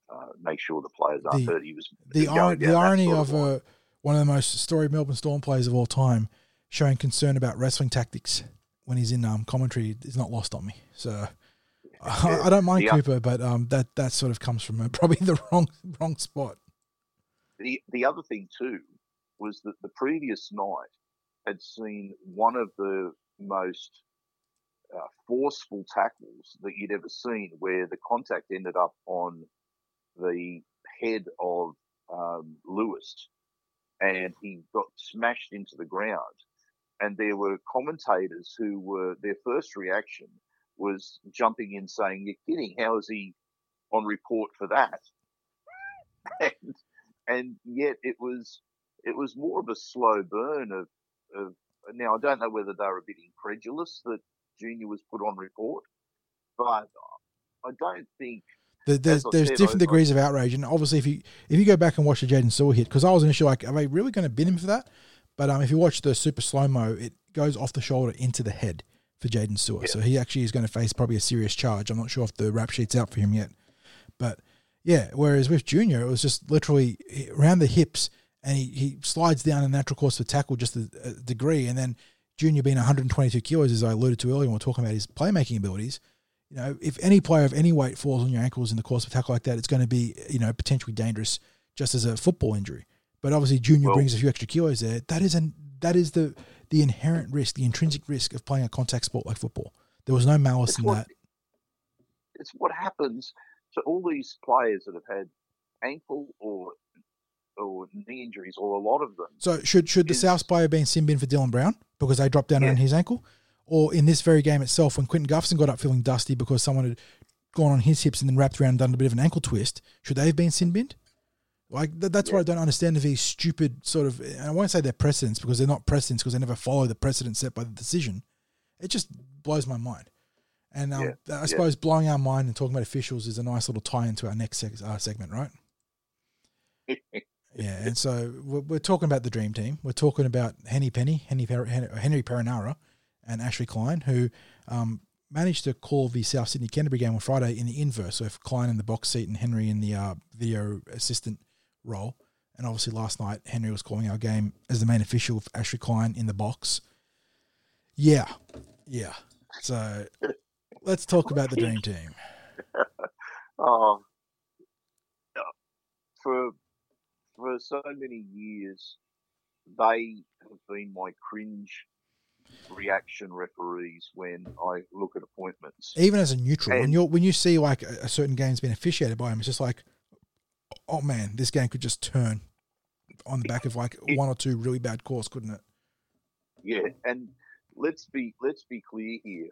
uh, make sure the players aren't hurt. He was the, ir- the irony of, of a, one of the most storied Melbourne Storm players of all time showing concern about wrestling tactics when he's in um, commentary is not lost on me. So I, I don't mind the, Cooper, but um, that that sort of comes from probably the wrong wrong spot. The the other thing too was that the previous night had seen one of the most uh, forceful tackles that you'd ever seen, where the contact ended up on the head of um, Lewis, and he got smashed into the ground. And there were commentators who were, their first reaction was jumping in saying, you're kidding, how is he on report for that? And, and yet it was it was more of a slow burn of, of now I don't know whether they were a bit incredulous that Junior was put on report, but I don't think the, there's there's said, different I, degrees I, of outrage, and obviously if you if you go back and watch the Jaden Sewell hit, because I was initially like, are they really going to bin him for that? But um, if you watch the super slow mo, it goes off the shoulder into the head for Jaden Sewell. Yeah. So he actually is going to face probably a serious charge. I'm not sure if the rap sheet's out for him yet, but. Yeah, whereas with Junior, it was just literally around the hips, and he, he slides down a natural course for tackle just a, a degree, and then Junior being one hundred twenty-two kilos, as I alluded to earlier when we were talking about his playmaking abilities, you know, if any player of any weight falls on your ankles in the course of a tackle like that, it's going to be, you know, potentially dangerous just as a football injury. But obviously Junior well, brings a few extra kilos there. That is an, that is the, the inherent risk, the intrinsic risk of playing a contact sport like football. There was no malice in what, that. It's what happens... So all these players that have had ankle or or knee injuries, or a lot of them. So should should the is, South player been sin bin for Dylan Brown because they dropped down yeah. on his ankle? Or in this very game itself, when Quentin Guffson got up feeling dusty because someone had gone on his hips and then wrapped around and done a bit of an ankle twist, should they have been sin binned? Like, that, that's yeah. what I don't understand of these stupid sort of, and I won't say they're precedents because they're not precedents because they never follow the precedent set by the decision. It just blows my mind. And um, yeah, I suppose yeah. blowing our mind and talking about officials is a nice little tie into our next seg- our segment, right? yeah, and so we're, we're talking about the dream team. We're talking about Henny Penny, Henry, Henry Perinara, and Ashley Klein, who um, managed to call the South Sydney Canterbury game on Friday in the inverse. So if Klein in the box seat and Henry in the uh, video assistant role, and obviously last night Henry was calling our game as the main official of Ashley Klein in the box. Yeah, yeah. So. Let's talk about the dream team. oh, for for so many years, they have been my cringe reaction referees when I look at appointments. Even as a neutral, and when you when you see like a, a certain game's been officiated by them, it's just like, oh man, this game could just turn on the back of like it, one or two really bad calls, couldn't it? Yeah, and let's be let's be clear here.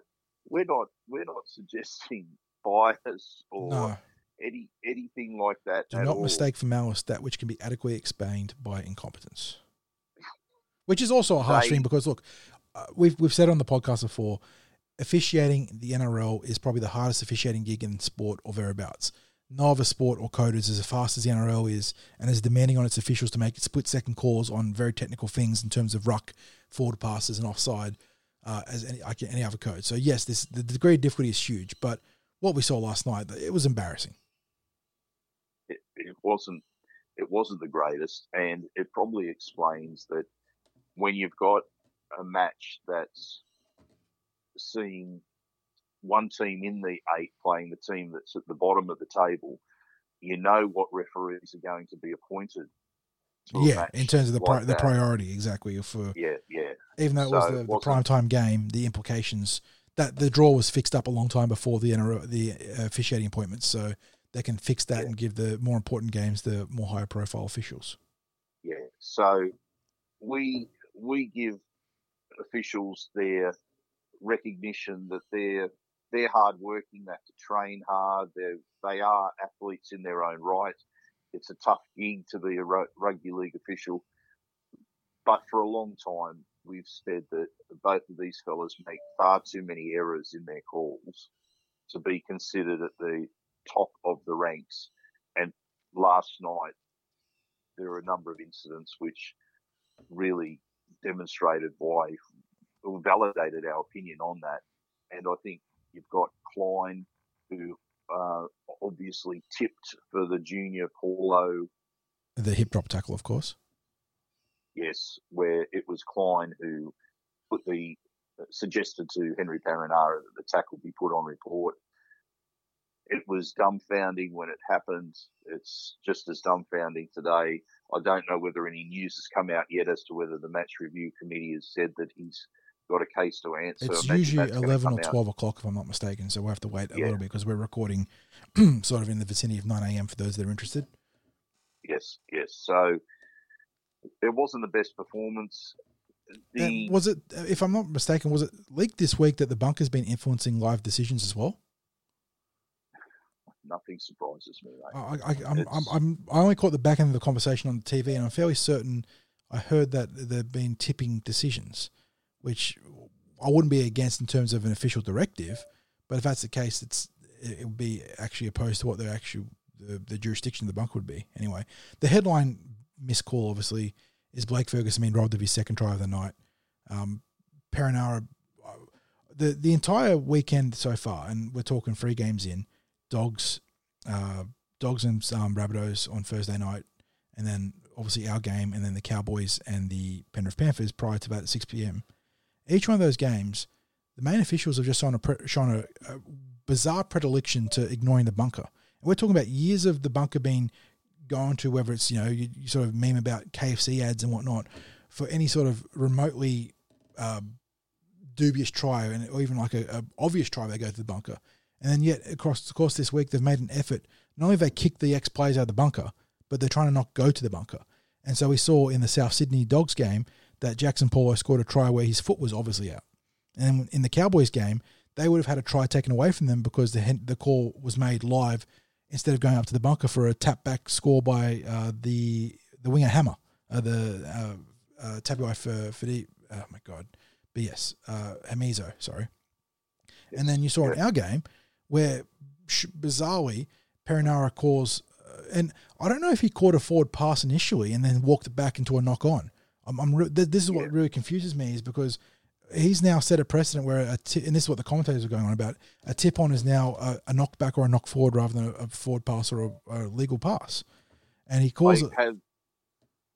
We're not we're not suggesting bias or no. any anything like that. Do not all. mistake for malice that which can be adequately explained by incompetence, which is also a harsh thing because look, uh, we've we've said on the podcast before, officiating the N R L is probably the hardest officiating gig in sport or thereabouts. No other sport or code is as fast as the N R L is and is demanding on its officials to make split second calls on very technical things in terms of ruck, forward passes, and offside. Uh, as any, like any other code. So yes, this the degree of difficulty is huge, but what we saw last night, it was embarrassing. It, it wasn't it wasn't the greatest, and it probably explains that when you've got a match that's seeing one team in the eight playing the team that's at the bottom of the table, you know what referees are going to be appointed. Yeah, in terms of the like pri- the priority, exactly. For yeah, yeah. Even though it so was the, the prime time game, the implications that the draw was fixed up a long time before the N R L, the officiating appointments, so they can fix that yeah. and give the more important games the more higher profile officials. Yeah, so we we give officials their recognition that they're they're hard working, they have to train hard, they they are athletes in their own right. It's a tough gig to be a rugby league official. But for a long time, we've said that both of these fellas make far too many errors in their calls to be considered at the top of the ranks. And last night, there were a number of incidents which really demonstrated why, or validated our opinion on that. And I think you've got Klein, who... Uh, obviously tipped for the Junior Paulo. The hip drop tackle, of course. Yes, where it was Klein who put the uh, suggested to Henry Perinara that the tackle be put on report. It was dumbfounding when it happened. It's just as dumbfounding today. I don't know whether any news has come out yet as to whether the match review committee has said that he's got a case to answer. It's usually eleven or twelve out. o'clock, if I'm not mistaken, so we'll have to wait a yeah. little bit because we're recording sort of in the vicinity of nine a.m. for those that are interested. Yes, yes. So it wasn't the best performance. The, was it, if I'm not mistaken, was it leaked this week that the bunker's been influencing live decisions as well? Nothing surprises me, mate. I, I, I'm, I'm, I'm, I only caught the back end of the conversation on the T V, and I'm fairly certain I heard that they've been tipping decisions, which I wouldn't be against in terms of an official directive. But if that's the case, it's it would be actually opposed to what the actual the, the jurisdiction of the bunker would be. Anyway, the headline miscall obviously is Blake Ferguson being robbed of his second try of the night. Um, Paranara, the the entire weekend so far, and we're talking three games in. Dogs, uh, dogs and um, Rabbitohs on Thursday night, and then obviously our game, and then the Cowboys and the Penrith Panthers prior to that at six p.m. Each one of those games, the main officials have just shown a, pre- shown a, a bizarre predilection to ignoring the bunker. And we're talking about years of the bunker being gone to, whether it's, you know, you, you sort of meme about K F C ads and whatnot, for any sort of remotely uh, dubious try, and or even like a, a obvious try, they go to the bunker. And then yet, across the course this week, they've made an effort. Not only have they kicked the ex-players out of the bunker, but they're trying to not go to the bunker. And so we saw in the South Sydney Dogs game that Jackson Paulo scored a try where his foot was obviously out. And in the Cowboys game, they would have had a try taken away from them because the the call was made live instead of going up to the bunker for a tap-back score by uh, the the winger Hammer, uh, the uh, uh, Tabuai for, for the... Oh, my God. But yes, uh, Hamizo, sorry. And then you saw in our game where bizarrely Paranara calls, uh, and I don't know if he caught a forward pass initially and then walked it back into a knock on. I'm, I'm re- th- this is what really confuses me, is because he's now set a precedent where, a t- and this is what the commentators are going on about, a tip on is now a, a knock back or a knock forward rather than a, a forward pass or a, a legal pass, and he calls I it. Have,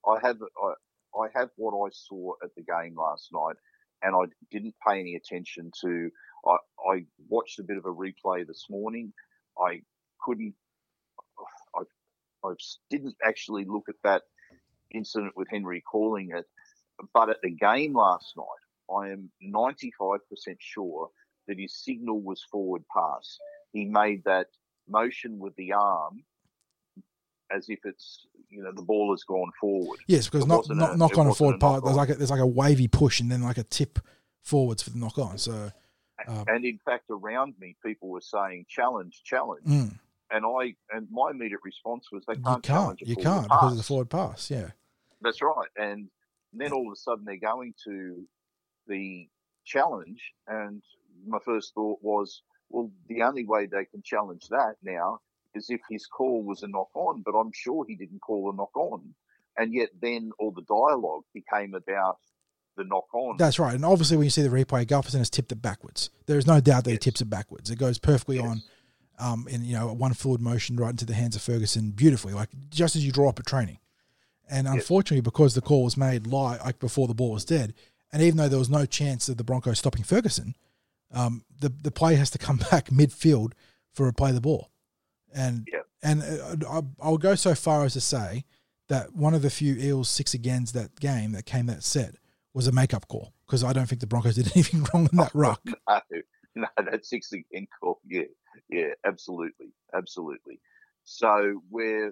I have, I, I have what I saw at the game last night, and I didn't pay any attention to. I, I watched a bit of a replay this morning. I couldn't, I, I didn't actually look at that incident with Henry calling it, but at the game last night, I am ninety-five percent sure that his signal was forward pass. He made that motion with the arm as if it's, you know, the ball has gone forward. Yes, because not, not, a, knock on a forward pass, there's like a, there's like a wavy push and then like a tip forwards for the knock on, so... Um, and in fact, around me, people were saying challenge, challenge, mm. and I and my immediate response was they can't, can't challenge. You can't pass. Because of the forward pass. Yeah, that's right. And then all of a sudden they're going to the challenge, and my first thought was, well, the only way they can challenge that now is if his call was a knock on, but I'm sure he didn't call a knock on, and yet then all the dialogue became about. The knock on. That's right. And obviously when you see the replay, Gutherson has tipped it backwards. There is no doubt that yes. he tips it backwards. It goes perfectly yes. on um, in, you know, one forward motion right into the hands of Ferguson beautifully, like just as you draw up at training. And yes. unfortunately, because the call was made live, like before the ball was dead, and even though there was no chance of the Broncos stopping Ferguson, um, the, the play has to come back midfield for a play the ball. And yes. and uh, I, I'll go so far as to say that one of the few Eels six agains that game that came that set was a make-up call, because I don't think the Broncos did anything wrong in that ruck. No, no, that six again call, yeah, yeah, absolutely, absolutely. So we're,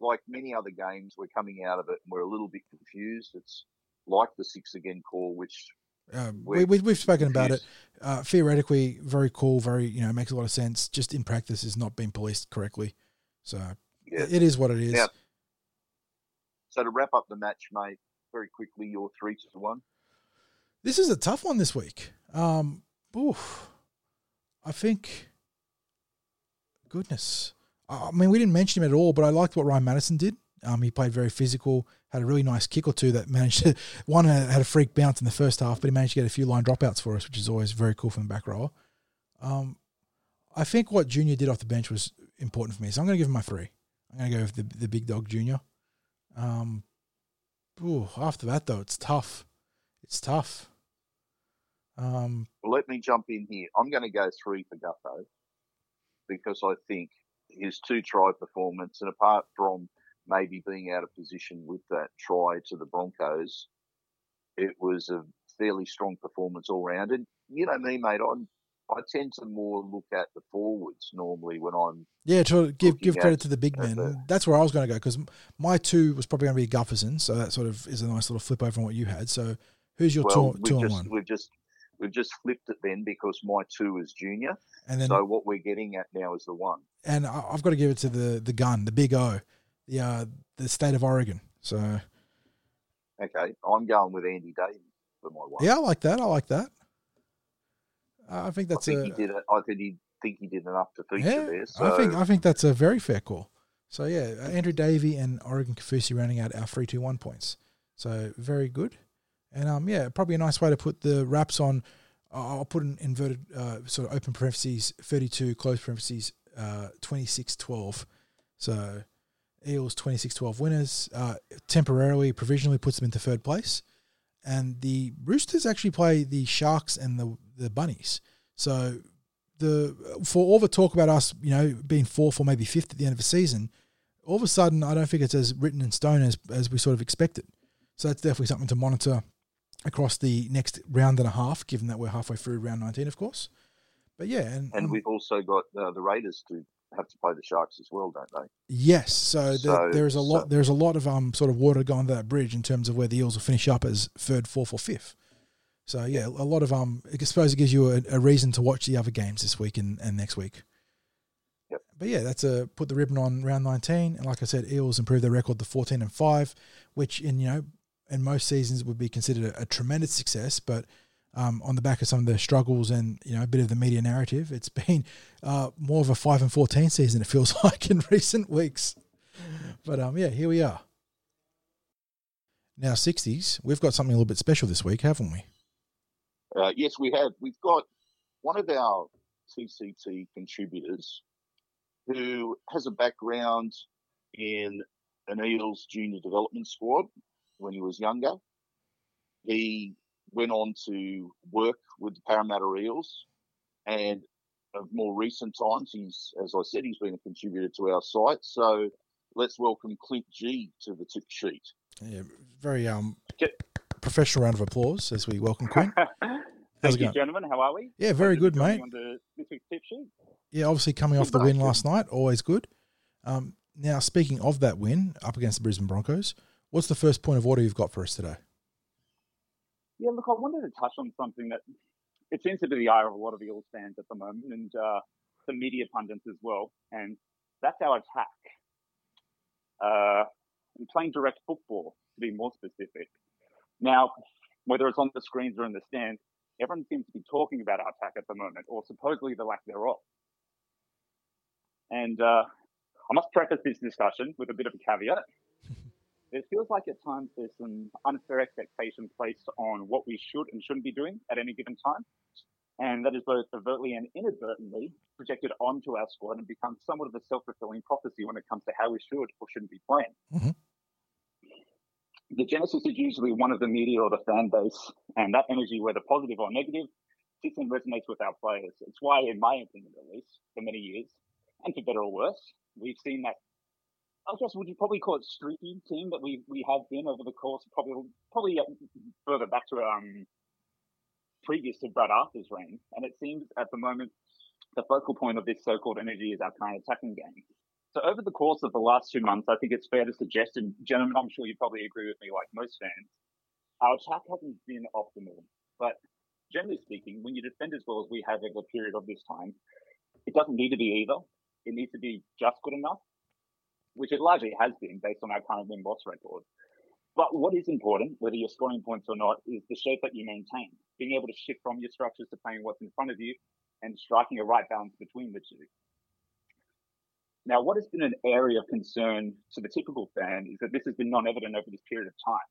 like many other games, we're coming out of it and we're a little bit confused. It's like the six again call, which um, we, we, we've spoken confused. about it. Uh, theoretically, very cool, very, you know, makes a lot of sense. Just in practice, it's not been policed correctly. So yeah. it is what it is. Now, so to wrap up the match, mate, very quickly, your three to one. This is a tough one this week. Um, oof. I think, goodness. I mean, we didn't mention him at all, but I liked what Ryan Madison did. Um, he played very physical, had a really nice kick or two that managed to, one had a freak bounce in the first half, but he managed to get a few line dropouts for us, which is always very cool from the back rower. Um, I think what Junior did off the bench was important for me, so I'm going to give him my three. I'm going to go with the, the big dog, Junior. Um, Ooh, after that, though, it's tough. It's tough. Um, well, let me jump in here. I'm going to go three for Gutho because I think his two-try performance, and apart from maybe being out of position with that try to the Broncos, it was a fairly strong performance all round. And you know me, mate, I'm, I tend to more look at the forwards normally when I'm... Yeah, to give give credit at, to the big men. The, that's where I was going to go, because my two was probably going to be Gutherson, so that sort of is a nice little flip over on what you had. So who's your well, two, two just, on one? We've just, we've just flipped it then, because my two is Junior, and then, so what we're getting at now is the one. And I've got to give it to the, the gun, the big O, the, uh, the state of Oregon. So... Okay, I'm going with Andy Davey for my one. Yeah, I like that. I like that. Uh, I think that's I think a. He did a I think he think he did enough to feature yeah, there. So. I think I think that's a very fair call. So yeah, Andrew Davey and Oregon Kaufusi rounding out our three two one points. So very good, and um yeah, probably a nice way to put the wraps on. Uh, I'll put an inverted uh, sort of open parentheses thirty two close parentheses uh, twenty six twelve. So. Eels twenty-six twelve winners, uh, temporarily, provisionally puts them into third place. And the Roosters actually play the Sharks and the, the Bunnies. So the for all the talk about us, you know, being fourth or maybe fifth at the end of the season, all of a sudden I don't think it's as written in stone as, as we sort of expected. So that's definitely something to monitor across the next round and a half, given that we're halfway through round nineteen, of course. But yeah. And, and we've also got uh, the Raiders to... have to play the Sharks as well, don't they? Yes, so, so there, there's a lot. So. There's a lot of um sort of water going to that bridge in terms of where the Eels will finish up as third, fourth, or fifth. So yeah, a lot of um. I suppose it gives you a, a reason to watch the other games this week and, and next week. Yep. But yeah, that's a put the ribbon on round nineteen, and like I said, Eels improved their record to fourteen and five, which in you know in most seasons would be considered a, a tremendous success, but. Um, on the back of some of their struggles and you know a bit of the media narrative, it's been uh, more of a five and fourteen season. It feels like in recent weeks, but um, yeah, here we are. Now sixties, we've got something a little bit special this week, haven't we? Uh, yes, we have. We've got one of our T C T contributors who has a background in an Eels junior development squad when he was younger. He went on to work with the Parramatta Eels, and of more recent times, he's, as I said, he's been a contributor to our site. So let's welcome Clint G to the tip sheet. Yeah, very um okay. professional round of applause as we welcome Clint. Thank you, going? Gentlemen. How are we? Yeah, very good, mate. On the, this week's tip sheet. Yeah, obviously coming good off the night. win last night, always good. Um, now, speaking of that win up against the Brisbane Broncos, what's the first point of order you've got for us today? Yeah, look, I wanted to touch on something that it seems to be the eye of a lot of Eels fans at the moment and uh, the media pundits as well, and that's our attack. Uh, and playing direct football, to be more specific. Now, whether it's on the screens or in the stands, everyone seems to be talking about our attack at the moment, or supposedly the lack thereof. And uh, I must preface this discussion with a bit of a caveat. It feels like at times there's some unfair expectation placed on what we should and shouldn't be doing at any given time. And that is both overtly and inadvertently projected onto our squad and becomes somewhat of a self-fulfilling prophecy when it comes to how we should or shouldn't be playing. Mm-hmm. The genesis is usually one of the media or the fan base, and that energy, whether positive or negative, sits and resonates with our players. It's why, in my opinion at least, for many years, and for better or worse, we've seen that I guess would you probably call it streaky team that we we have been over the course, probably probably further back to um previous to Brad Arthur's reign. And it seems at the moment the focal point of this so-called energy is our kind of attacking game. So over the course of the last two months, I think it's fair to suggest, and gentlemen, I'm sure you probably agree with me, like most fans, our attack hasn't been optimal. But generally speaking, when you defend as well as we have over a period of this time, it doesn't need to be either. It needs to be just good enough, which it largely has been based on our current win-loss record. But what is important, whether you're scoring points or not, is the shape that you maintain, being able to shift from your structures to playing what's in front of you and striking a right balance between the two. Now, what has been an area of concern to the typical fan is that this has been non-evident over this period of time.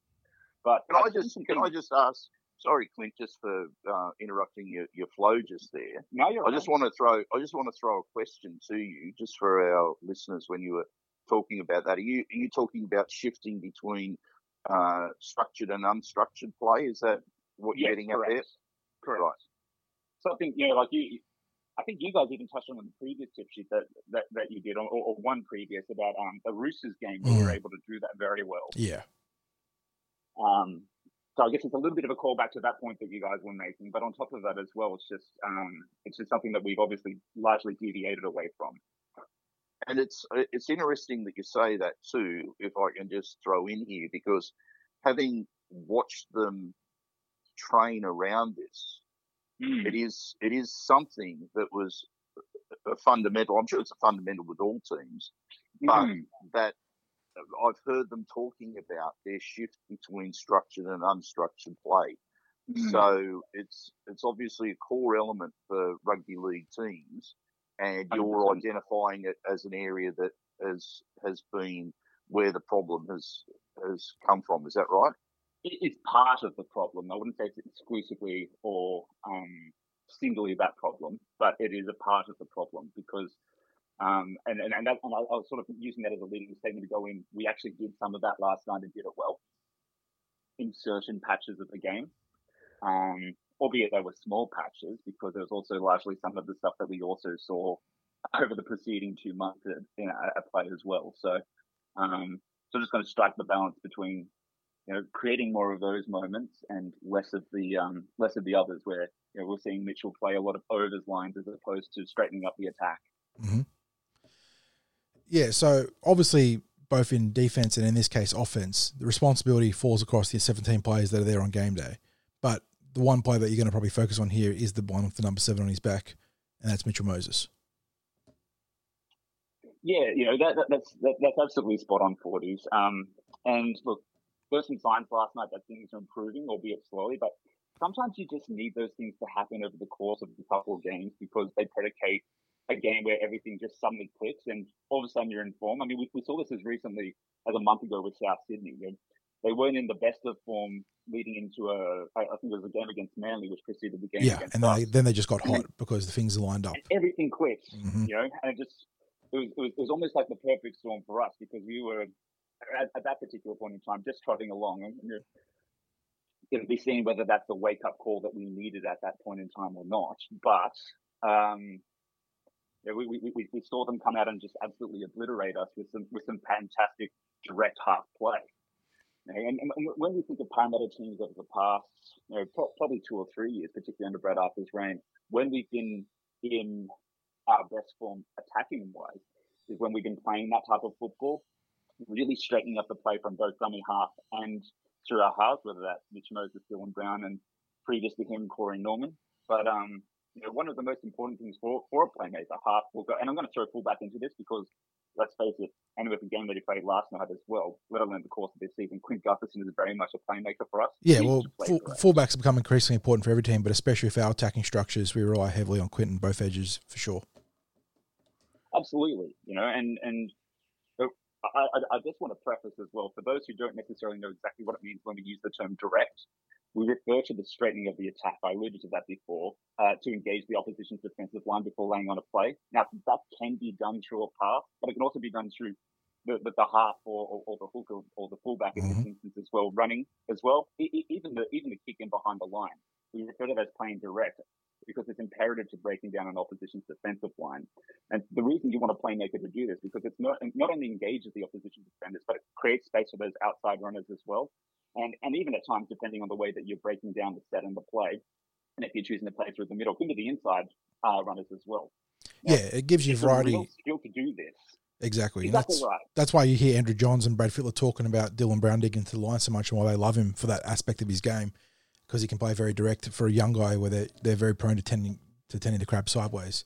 But Can I, I just can I just ask, sorry, Clint, just for uh, interrupting your, your flow just there. No, you're I right. just want to throw. I just want to throw a question to you, just for our listeners, when you were talking about that. Are you are you talking about shifting between uh, structured and unstructured play? Is that what you're yes, getting correct. at there? Correct. Right. So I think, yeah, like you, I think you guys even touched on in the previous tip sheet that, that, that you did, or, or one previous, about um, the Roosters game, where mm. we were able to do that very well. Yeah. Um. So I guess it's a little bit of a callback to that point that you guys were making, but on top of that as well, it's just um, it's just something that we've obviously largely deviated away from. And it's it's interesting that you say that too, if I can just throw in here, because having watched them train around this, mm. it is it is something that was a fundamental. I'm sure it's a fundamental with all teams, but mm. that I've heard them talking about their shift between structured and unstructured play. Mm. So it's it's obviously a core element for rugby league teams, and you're one hundred percent identifying it as an area that has has been where the problem has has come from. Is that right? It's part of the problem. I wouldn't say it's exclusively or um, singly that problem, but it is a part of the problem because Um, and and, and, that, and I, I was sort of using that as a leading statement to go in. We actually did some of that last night and did it well in certain patches of the game, um, albeit they were small patches, because there was also largely some of the stuff that we also saw over the preceding two months at, you know, at play as well. So, um, so just going to strike the balance between, you know, creating more of those moments and less of the um, less of the others, where, you know, we're seeing Mitchell play a lot of overs lines as opposed to straightening up the attack. Mm-hmm. Yeah, so obviously both in defense and in this case offense, the responsibility falls across the seventeen players that are there on game day. But the one player that you're going to probably focus on here is the one with the number seven on his back, and that's Mitchell Moses. Yeah, you know, that, that, that's that, that's absolutely spot on, forties. Um, and look, there were some signs last night that things are improving, albeit slowly, but sometimes you just need those things to happen over the course of a couple of games, because they predicate a game where everything just suddenly clicks and all of a sudden you're in form. I mean, we, we saw this as recently as a month ago with South Sydney. You know, they weren't in the best of form leading into a, I think it was a game against Manly, which preceded the game. Yeah, against and they, then they just got hot because the things lined up. Everything clicked, mm-hmm. you know, and it just it was, it was it was almost like the perfect storm for us, because we were at, at that particular point in time just trotting along. And, you know, it'll be seen whether that's the wake up call that we needed at that point in time or not, but. Um, Yeah, we, we we saw them come out and just absolutely obliterate us with some with some fantastic direct half play. And, and when we think of Parramatta teams over the past, you know, probably two or three years, particularly under Brad Arthur's reign, when we've been in our best form attacking-wise, is when we've been playing that type of football, really straightening up the play from both dummy half and through our halves, whether that's Mitch Moses, Dylan Brown, and previously him, Corey Norman. But um. You know, one of the most important things for, for a playmaker, half will go, and I'm going to throw fullback into this because, let's face it, and with the game that he played last night as well, let alone the course of this season, Clint Gutherson is very much a playmaker for us. Yeah, he well, full, fullbacks become increasingly important for every team, but especially for our attacking structures, we rely heavily on Quint and both edges for sure. Absolutely, you know, and and I, I just want to preface as well, for those who don't necessarily know exactly what it means when we use the term direct. We refer to the straightening of the attack. I alluded to that before, uh, to engage the opposition's defensive line before laying on a play. Now, that can be done through a pass, but it can also be done through the, the, the half or, or, or the hook or, or the fullback in mm-hmm. this instance as well, running as well. It, it, even the even the kick in behind the line. We refer to that as playing direct because it's imperative to breaking down an opposition's defensive line. And the reason you want a playmaker to do this, because it's not not only engages the opposition defenders, but it creates space for those outside runners as well. And and even at times, depending on the way that you're breaking down the set and the play, and if you're choosing to play through the middle, into the inside uh, runners as well. Now, yeah, it gives you it's variety. A real skill to do this. Exactly. Exactly that's, right. That's why you hear Andrew Johns and Brad Fittler talking about Dylan Brown digging to the line so much, and why they love him for that aspect of his game, because he can play very direct for a young guy where they're, they're very prone to tending to tending to crab sideways.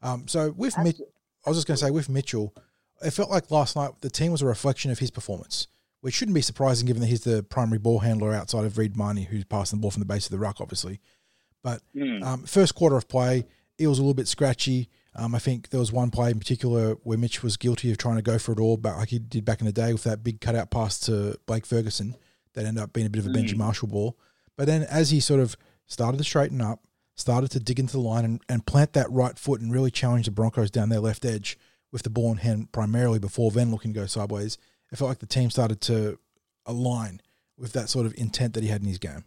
Um, so with Mitch, I was just going to say with Mitchell, it felt like last night the team was a reflection of his performance, which shouldn't be surprising given that he's the primary ball handler outside of Reed Marnie, who's passing the ball from the base of the ruck, obviously. But mm. um, first quarter of play, Eels a little bit scratchy. Um, I think there was one play in particular where Mitch was guilty of trying to go for it all, but like he did back in the day with that big cutout pass to Blake Ferguson that ended up being a bit of a mm. Benji Marshall ball. But then as he sort of started to straighten up, started to dig into the line and, and plant that right foot and really challenge the Broncos down their left edge with the ball in hand primarily before then looking to go sideways, it felt like the team started to align with that sort of intent that he had in his game.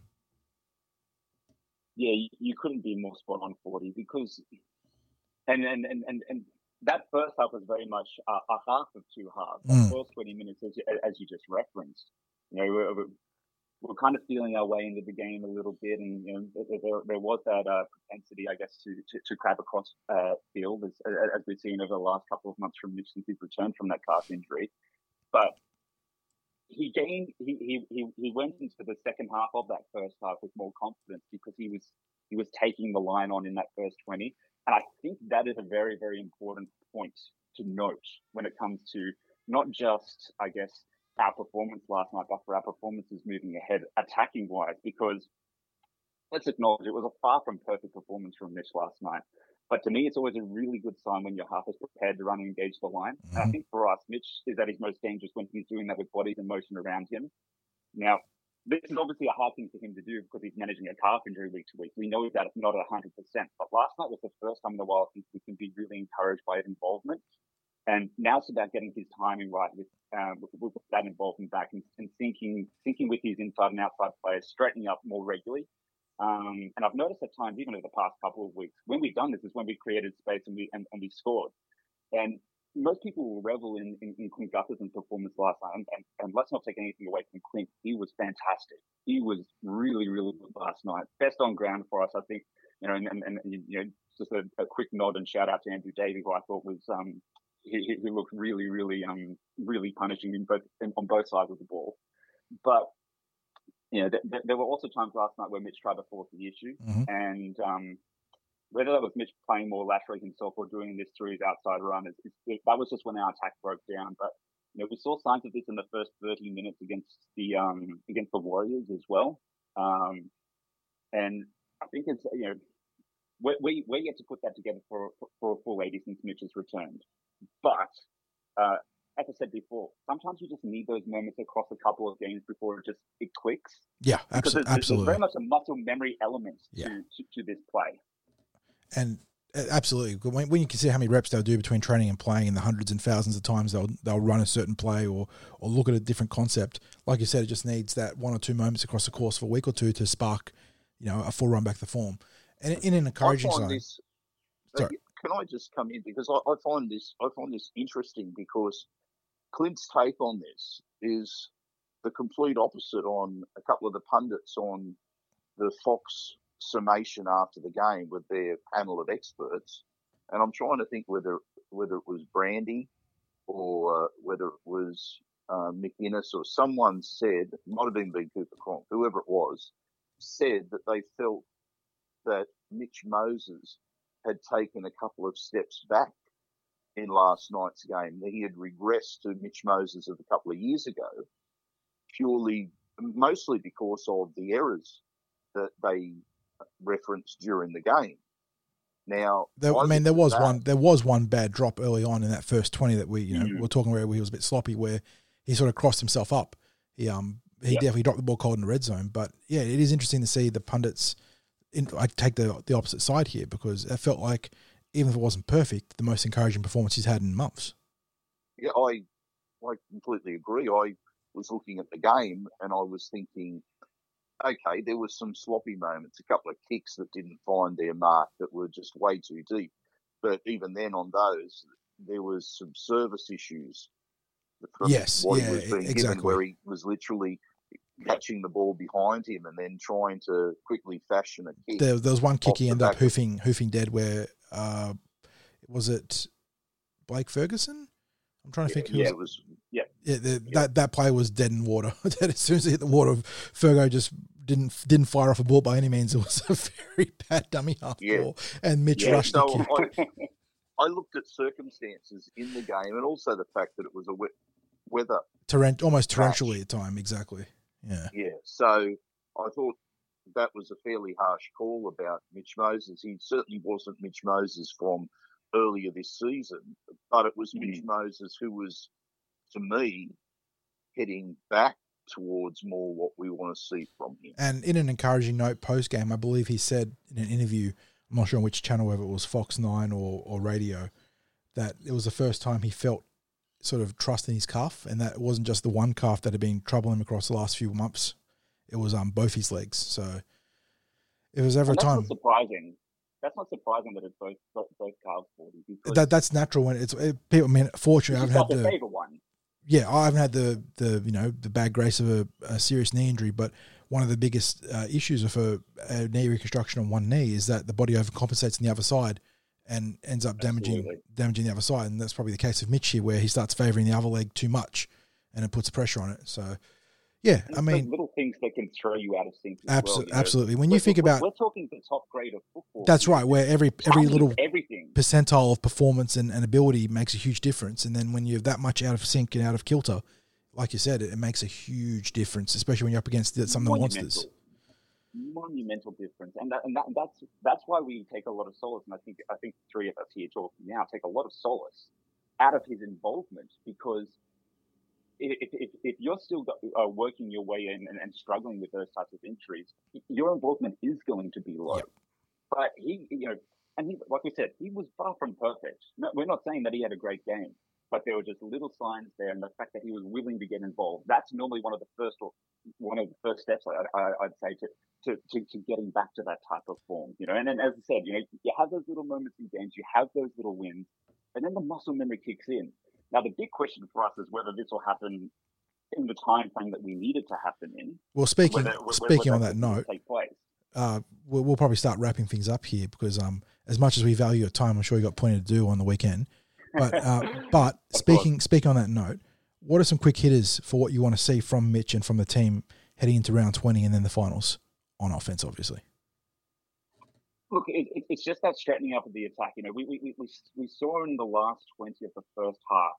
Yeah, you couldn't be more spot on, forty, because And and and and, and that first half was very much uh, a half of two halves. Mm. The first twenty minutes, as you, as you just referenced, you know, we we're, we're kind of feeling our way into the game a little bit, and you know, there, there was that uh, propensity, I guess, to to, to grab across uh, field, as, as we've seen over the last couple of months from Mitch since he's returned from that calf injury, but. He gained. He, he he went into the second half of that first half with more confidence because he was he was taking the line on in that first twenty, and I think that is a very very important point to note when it comes to not just I guess our performance last night, but for our performances moving ahead, attacking wise. Because let's acknowledge it was a far from perfect performance from Mitch last night, but to me it's always a really good sign when your half is prepared to run and engage the line. Mm-hmm. And I think for us, Mitch is at his most dangerous when he's doing that with bodies in motion around him. Now, this is obviously a hard thing for him to do because he's managing a calf injury week to week. We know that it's not at one hundred percent, but last night was the first time in a while I think we can be really encouraged by his involvement. And now it's about getting his timing right with, uh, with, with that involvement back and, and syncing, syncing with his inside and outside players, straightening up more regularly. Um, and I've noticed at times, even over the past couple of weeks, when we've done this is when we created space and we and, and we scored. And most people will revel in, in, in Clint Gutherson performance last night. And, and, and let's not take anything away from Clint. He was fantastic. He was really, really good last night. Best on ground for us, I think. You know, and, and, and you know, just a, a quick nod and shout out to Andrew Davey, who I thought was um, he, he looked really, really, um, really punishing in both in, on both sides of the ball. But you know, th- there were also times last night where Mitch tried to force the issue, mm-hmm. and um, whether that was Mitch playing more laterally himself or doing this through his outside run, it's, it's, it, that was just when our attack broke down. But you know, we saw signs of this in the first thirty minutes against the um, against the Warriors as well. Um, and I think it's you know we we we get to put that together for for a full eighty since Mitch has returned, but. Uh, As I said before, sometimes you just need those moments across a couple of games before it just it clicks. Yeah, absolutely. There's, absolutely. There's very much a muscle memory element yeah. to, to, to this play. And uh, absolutely, when, when you consider how many reps they'll do between training and playing, and the hundreds and thousands of times they'll they'll run a certain play or or look at a different concept, like you said, it just needs that one or two moments across the course of a week or two to spark, you know, a full run back to form. And in an encouraging side. This, sorry. Can I just come in because I, I find this I find this interesting because Clint's take on this is the complete opposite on a couple of the pundits on the Fox summation after the game with their panel of experts. And I'm trying to think whether whether it was Brandy or uh, whether it was uh, McInnes or someone said, might have even been Cooper Cronk, whoever it was, said that they felt that Mitch Moses had taken a couple of steps back in last night's game, that he had regressed to Mitch Moses of a couple of years ago, purely, mostly because of the errors that they referenced during the game. Now, there, I, I mean, there was that, one, there was one bad drop early on in that first twenty that we, you know, mm-hmm. we were talking where he was a bit sloppy, where he sort of crossed himself up. He, um, he yep. definitely dropped the ball cold in the red zone. But yeah, it is interesting to see the pundits. In, I take the the opposite side here because it felt like, even if it wasn't perfect, the most encouraging performance he's had in months. Yeah, I I completely agree. I was looking at the game and I was thinking, okay, there was some sloppy moments, a couple of kicks that didn't find their mark that were just way too deep. But even then on those, there was some service issues. From yes, what yeah, he was being exactly. given where he was literally catching the ball behind him and then trying to quickly fashion a kick. There, there was one kick he ended up hoofing, hoofing dead where, uh, was it Blake Ferguson? I'm trying to yeah, think who yeah, was. It was yeah, yeah, the, yeah. That, that play was dead in water. As soon as it hit the water, Fergo just didn't didn't fire off a ball by any means. It was a very bad dummy half yeah. ball. And Mitch yeah, rushed so the kick. I, I looked at circumstances in the game and also the fact that it was a wet weather. Torrent, almost torrentially at time, exactly. Yeah. Yeah. So I thought that was a fairly harsh call about Mitch Moses. He certainly wasn't Mitch Moses from earlier this season, but it was mm. Mitch Moses who was, to me, heading back towards more what we want to see from him. And in an encouraging note post game, I believe he said in an interview, I'm not sure on which channel, whether it was Fox nine or, or radio, that it was the first time he felt sort of trust in his calf, and that it wasn't just the one calf that had been troubling him across the last few months. It was um both his legs. So it was every time. Surprising. that's not surprising that it's both both calves forty. That that's natural when it's it, people. I mean, fortunately, I've had the favourite one. Yeah, I haven't had the, the you know the bad grace of a, a serious knee injury, but one of the biggest uh, issues for a knee reconstruction on one knee is that the body overcompensates on the other side and ends up damaging Absolutely. damaging the other side, and that's probably the case of Mitch here, where he starts favouring the other leg too much, and it puts pressure on it. So, yeah, and I mean, those little things that can throw you out of sync. As absolutely, well, you know? absolutely. When you think we're, about, we're talking the top grade of football. That's right, where every every little everything. percentile of performance and, and ability makes a huge difference. And then when you have that much out of sync and out of kilter, like you said, it, it makes a huge difference, especially when you're up against something that wants this. Monumental difference, and that, and, that, and that's that's why we take a lot of solace. And I think I think three of us here talking now take a lot of solace out of his involvement, because. If, if, if you're still uh, working your way in and, and struggling with those types of injuries, your involvement is going to be low. Yep. But he, you know, and he, like we said, he was far from perfect. No, we're not saying that he had a great game, but there were just little signs there, and the fact that he was willing to get involved, that's normally one of the first or one of the first steps I, I, I'd say to, to, to, to getting back to that type of form. You know, and then as I said, you know, you have those little moments in games, you have those little wins, and then the muscle memory kicks in. Now, the big question for us is whether this will happen in the time frame that we need it to happen in. Well, speaking whether, whether, speaking whether on that note, uh, we'll, we'll probably start wrapping things up here, because um, as much as we value your time, I'm sure you got plenty to do on the weekend. But uh, but speaking speaking on that note, what are some quick hitters for what you want to see from Mitch and from the team heading into round twenty and then the finals on offense, obviously? Look, it, it, it's just that straightening up of the attack. You know, we we we we saw in the last twenty of the first half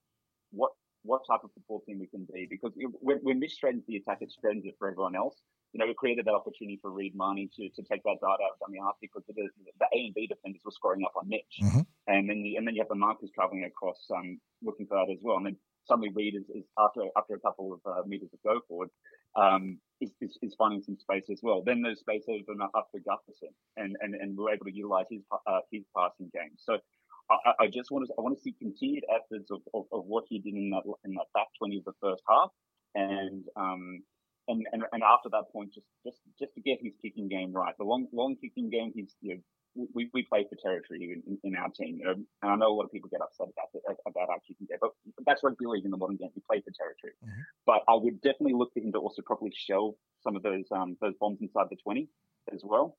what what type of football team we can be, because it, when, when Mitch straightens the attack, it straightens it for everyone else. You know, we created that opportunity for Reed Marnie to, to take that dart out of dummy half, because the, the A and B defenders were scoring up on Mitch, mm-hmm. and then the, and then you have the markers travelling across, um, looking for that as well. And then suddenly Reed is, is after after a couple of uh, meters of go forward. Um, is, is, is finding some space as well. Then those space open up for Gutherson, and, and, and we're able to utilize his uh, his passing game. So I, I just want to I want to see continued efforts of, of, of what he did in that in that back twenty of the first half, and um and, and, and after that point, just, just, just to get his kicking game right. The long long kicking game, he's you know, we we play for territory in, in our team, you know, and I know a lot of people get upset about about our kicking game, but that's rugby league in the modern game. We play for territory. Mm-hmm. But I would definitely look for him to also probably shelve some of those um, those bombs inside the twenty as well.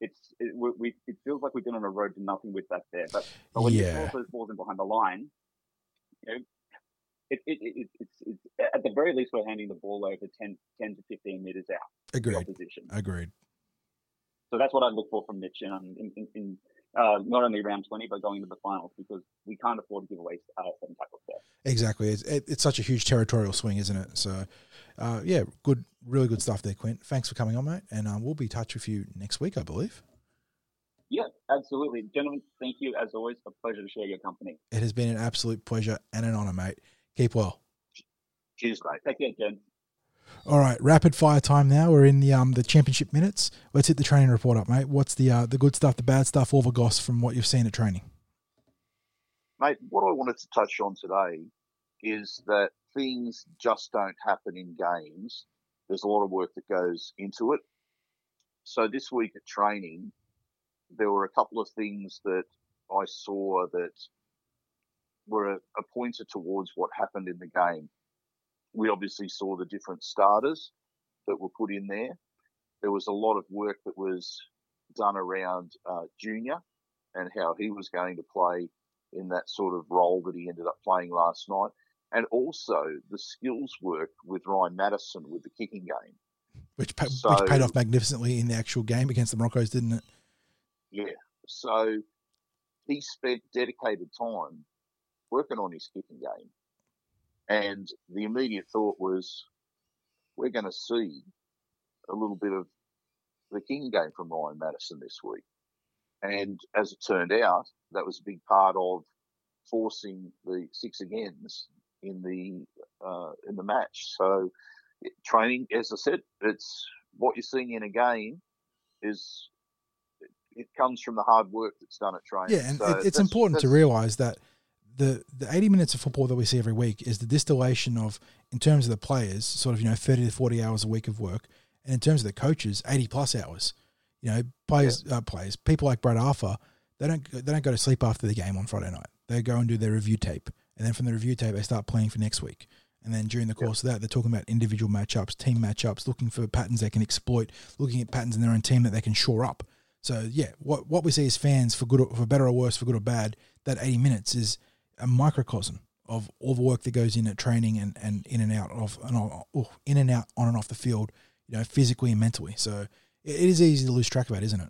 It's it, we, it feels like we've been on a road to nothing with that there. But, but when yeah. you throw those balls in behind the line, you know, it, it, it, it, it's, it's at the very least we're handing the ball over ten, ten to fifteen metres out. Agreed. Opposition. Agreed. So that's what I look for from Mitch in, in, in, in uh, not only round twenty, but going into the finals, because we can't afford to give away uh, seven tackles there. Exactly. It's, it, it's such a huge territorial swing, isn't it? So, uh, yeah, good, really good stuff there, Quint. Thanks for coming on, mate. And um, we'll be in touch with you next week, I believe. Yeah, absolutely. Gentlemen, thank you as always. A pleasure to share your company. It has been an absolute pleasure and an honour, mate. Keep well. Cheers, mate. Take care, Jen. All right, rapid fire time now. We're in the um the championship minutes. Let's hit the training report up, mate. What's the uh, the good stuff, the bad stuff, all the goss from what you've seen at training? Mate, what I wanted to touch on today is that things just don't happen in games. There's a lot of work that goes into it. So this week at training, there were a couple of things that I saw that were a, a pointer towards what happened in the game. We obviously saw the different starters that were put in there. There was a lot of work that was done around uh, Junior and how he was going to play in that sort of role that he ended up playing last night. And also the skills work with Ryan Madison with the kicking game. Which, pa- so, which paid off magnificently in the actual game against the Broncos, didn't it? Yeah. So he spent dedicated time working on his kicking game. And the immediate thought was, we're going to see a little bit of the kicking game from Ryan Madison this week. And as it turned out, that was a big part of forcing the six agains in the uh, in the match. So training, as I said, it's what you're seeing in a game is it comes from the hard work that's done at training. Yeah, and so it, it's important to realise that The the eighty minutes of football that we see every week is the distillation of, in terms of the players, sort of, you know, thirty to forty hours a week of work. And in terms of the coaches, eighty plus hours. You know, players, yeah. uh, players, people like Brad Arthur, they don't they don't go to sleep after the game on Friday night. They go and do their review tape, and then from the review tape, they start playing for next week. And then during the course yeah. of that, they're talking about individual matchups, team matchups, looking for patterns they can exploit, looking at patterns in their own team that they can shore up. So yeah, what what we see as fans, for good, or, for better or worse, for good or bad, that eighty minutes is a microcosm of all the work that goes in at training and, and in and out of and on, oh, in and out on and off the field, you know, physically and mentally. So it, it is easy to lose track of that, isn't it?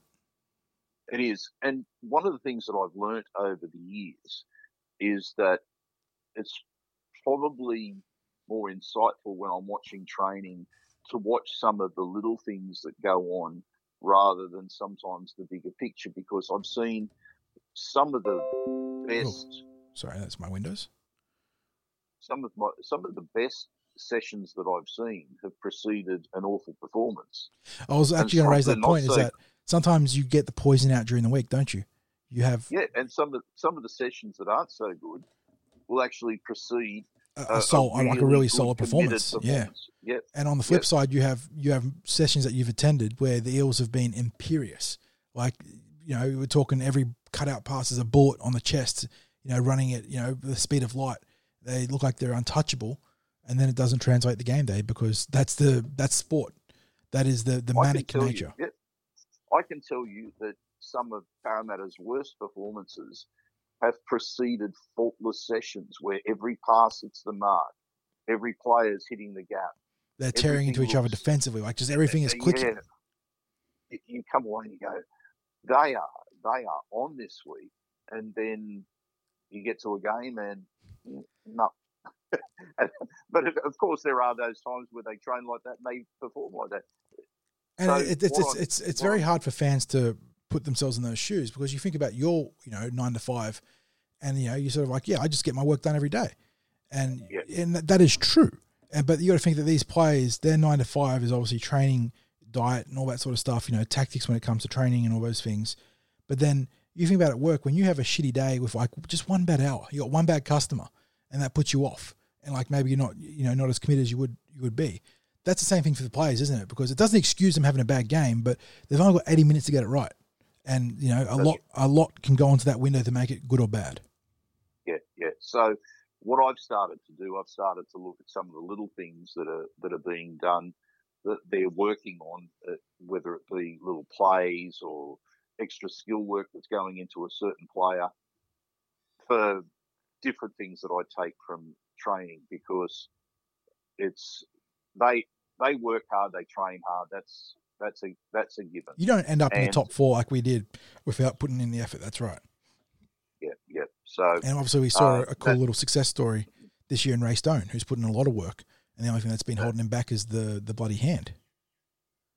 It is. And one of the things that I've learnt over the years is that it's probably more insightful when I'm watching training to watch some of the little things that go on rather than sometimes the bigger picture, because I've seen some of the best. Oh, sorry, that's my windows. Some of my some of the best sessions that I've seen have preceded an awful performance. I was actually going to raise that point. Is that sometimes you get the poison out during the week, don't you? You have yeah, and some of some of the sessions that aren't so good will actually precede a, a, sol- a really like a really solid performance. performance. Yeah, yep. And on the flip yep. side, you have you have sessions that you've attended where the Eels have been imperious, like you know we're talking every cutout pass is a bullet on the chest, you know, running at you know the speed of light. They look like they're untouchable, and then it doesn't translate to game day because that's the that's sport. That is the, the manic nature. You, yeah, I can tell you that some of Parramatta's worst performances have preceded faultless sessions where every pass hits the mark, every player is hitting the gap. They're tearing everything into each looks, other defensively, like just everything is clicking. Yeah. You come away and you go, they are, they are on this week, and then you get to a game and no. But of course, there are those times where they train like that and they perform like that. And so it, it's, it's it's it's very hard for fans to put themselves in those shoes, because you think about your you know nine to five, and you know you're sort of like yeah, I just get my work done every day, and yeah. and that, that is true. And but you got to think that these players, their nine to five is obviously training, diet, and all that sort of stuff. You know, tactics when it comes to training and all those things. But then you think about at work when you have a shitty day with like just one bad hour, you got one bad customer, and that puts you off. And like maybe you're not, you know, not as committed as you would you would be. That's the same thing for the players, isn't it? Because it doesn't excuse them having a bad game, but they've only got eighty minutes to get it right. And you know, a lot a lot can go into that window to make it good or bad. Yeah, yeah. So what I've started to do, I've started to look at some of the little things that are that are being done that they're working on, uh, whether it be little plays or extra skill work that's going into a certain player for different things that I take from training, because it's they they work hard, they train hard. That's that's a that's a given. You don't end up and in the top four like we did without putting in the effort. That's right. Yeah, yeah. So and obviously we saw uh, a cool that, little success story this year in Ray Stone, who's put in a lot of work, and the only thing that's been holding him back is the the bloody hand.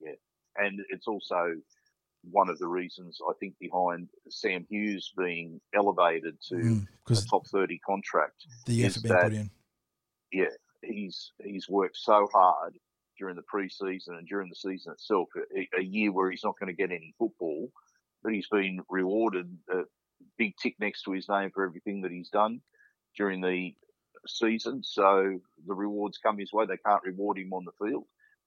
Yeah, and it's also one of the reasons I think behind Sam Hughes being elevated to mm, a top thirty contract. The effort being put in. Yeah, he's he's worked so hard during the pre-season and during the season itself, a, a year where he's not going to get any football, but he's been rewarded a big tick next to his name for everything that he's done during the season. So the rewards come his way. They can't reward him on the field,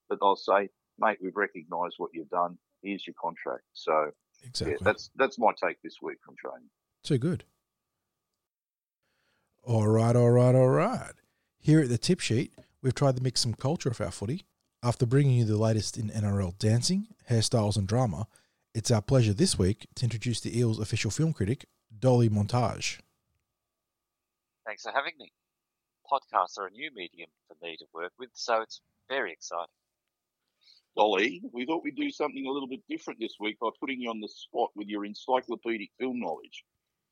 but they'll say, mate, we've recognised what you've done. Here's your contract. So exactly. yeah, that's that's my take this week from training. Too good. All right, all right, all right. Here at the Tip Sheet, we've tried to mix some culture of our footy. After bringing you the latest in N R L dancing, hairstyles and drama, it's our pleasure this week to introduce the Eels' official film critic, Dolly Montage. Thanks for having me. Podcasts are a new medium for me to work with, so it's very exciting. Dolly, we thought we'd do something a little bit different this week by putting you on the spot with your encyclopedic film knowledge.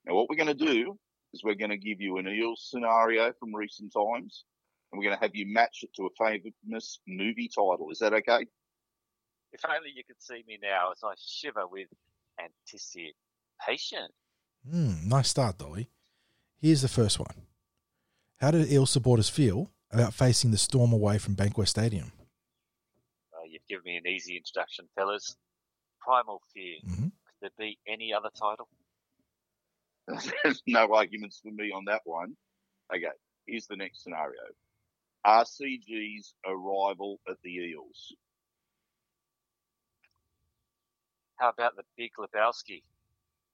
Now, what we're going to do is we're going to give you an Eels scenario from recent times, and we're going to have you match it to a famous movie title. Is that okay? If only you could see me now as I shiver with anticipation. Mm, nice start, Dolly. Here's the first one. How did Eels supporters feel about facing the Storm away from Bankwest Stadium? Give me an easy introduction, fellas. Primal Fear. Mm-hmm. Could there be any other title? There's no arguments for me on that one. Okay, here's the next scenario. R C G's arrival at the Eels. How about the big Lebowski?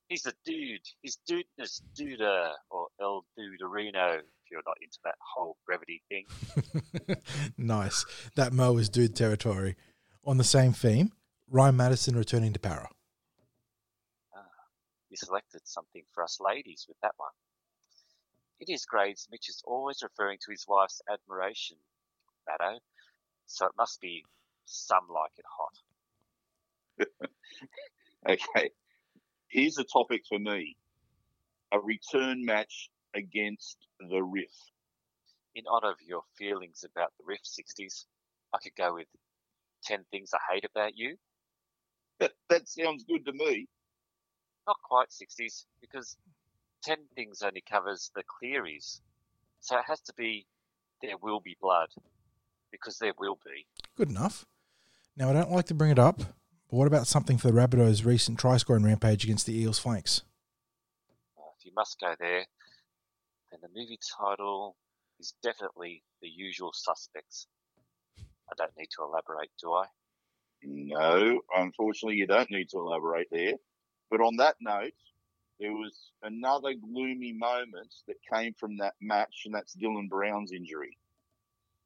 He's the dude. His dudeness, Duda, or El Duderino, if you're not into that whole brevity thing. Nice. That mo is dude territory. On the same theme, Ryan Madison returning to Para. Ah, you selected something for us ladies with that one. In his grades, Mitch is always referring to his wife's admiration, Maddo, so it must be some like it hot. Okay. Here's a topic for me, a return match against the Riff. In honour of your feelings about the Riff, sixties, I could go with ten Things I Hate About You. That, that sounds good to me. Not quite, sixties, because ten Things only covers the Clearys. So it has to be There Will Be Blood, because there will be. Good enough. Now, I don't like to bring it up, but what about something for the Rabbitohs' recent try-scoring rampage against the Eels' flanks? Well, if you must go there, then the movie title is definitely The Usual Suspects. I don't need to elaborate, do I? No, unfortunately you don't need to elaborate there. But on that note, there was another gloomy moment that came from that match, and that's Dylan Brown's injury.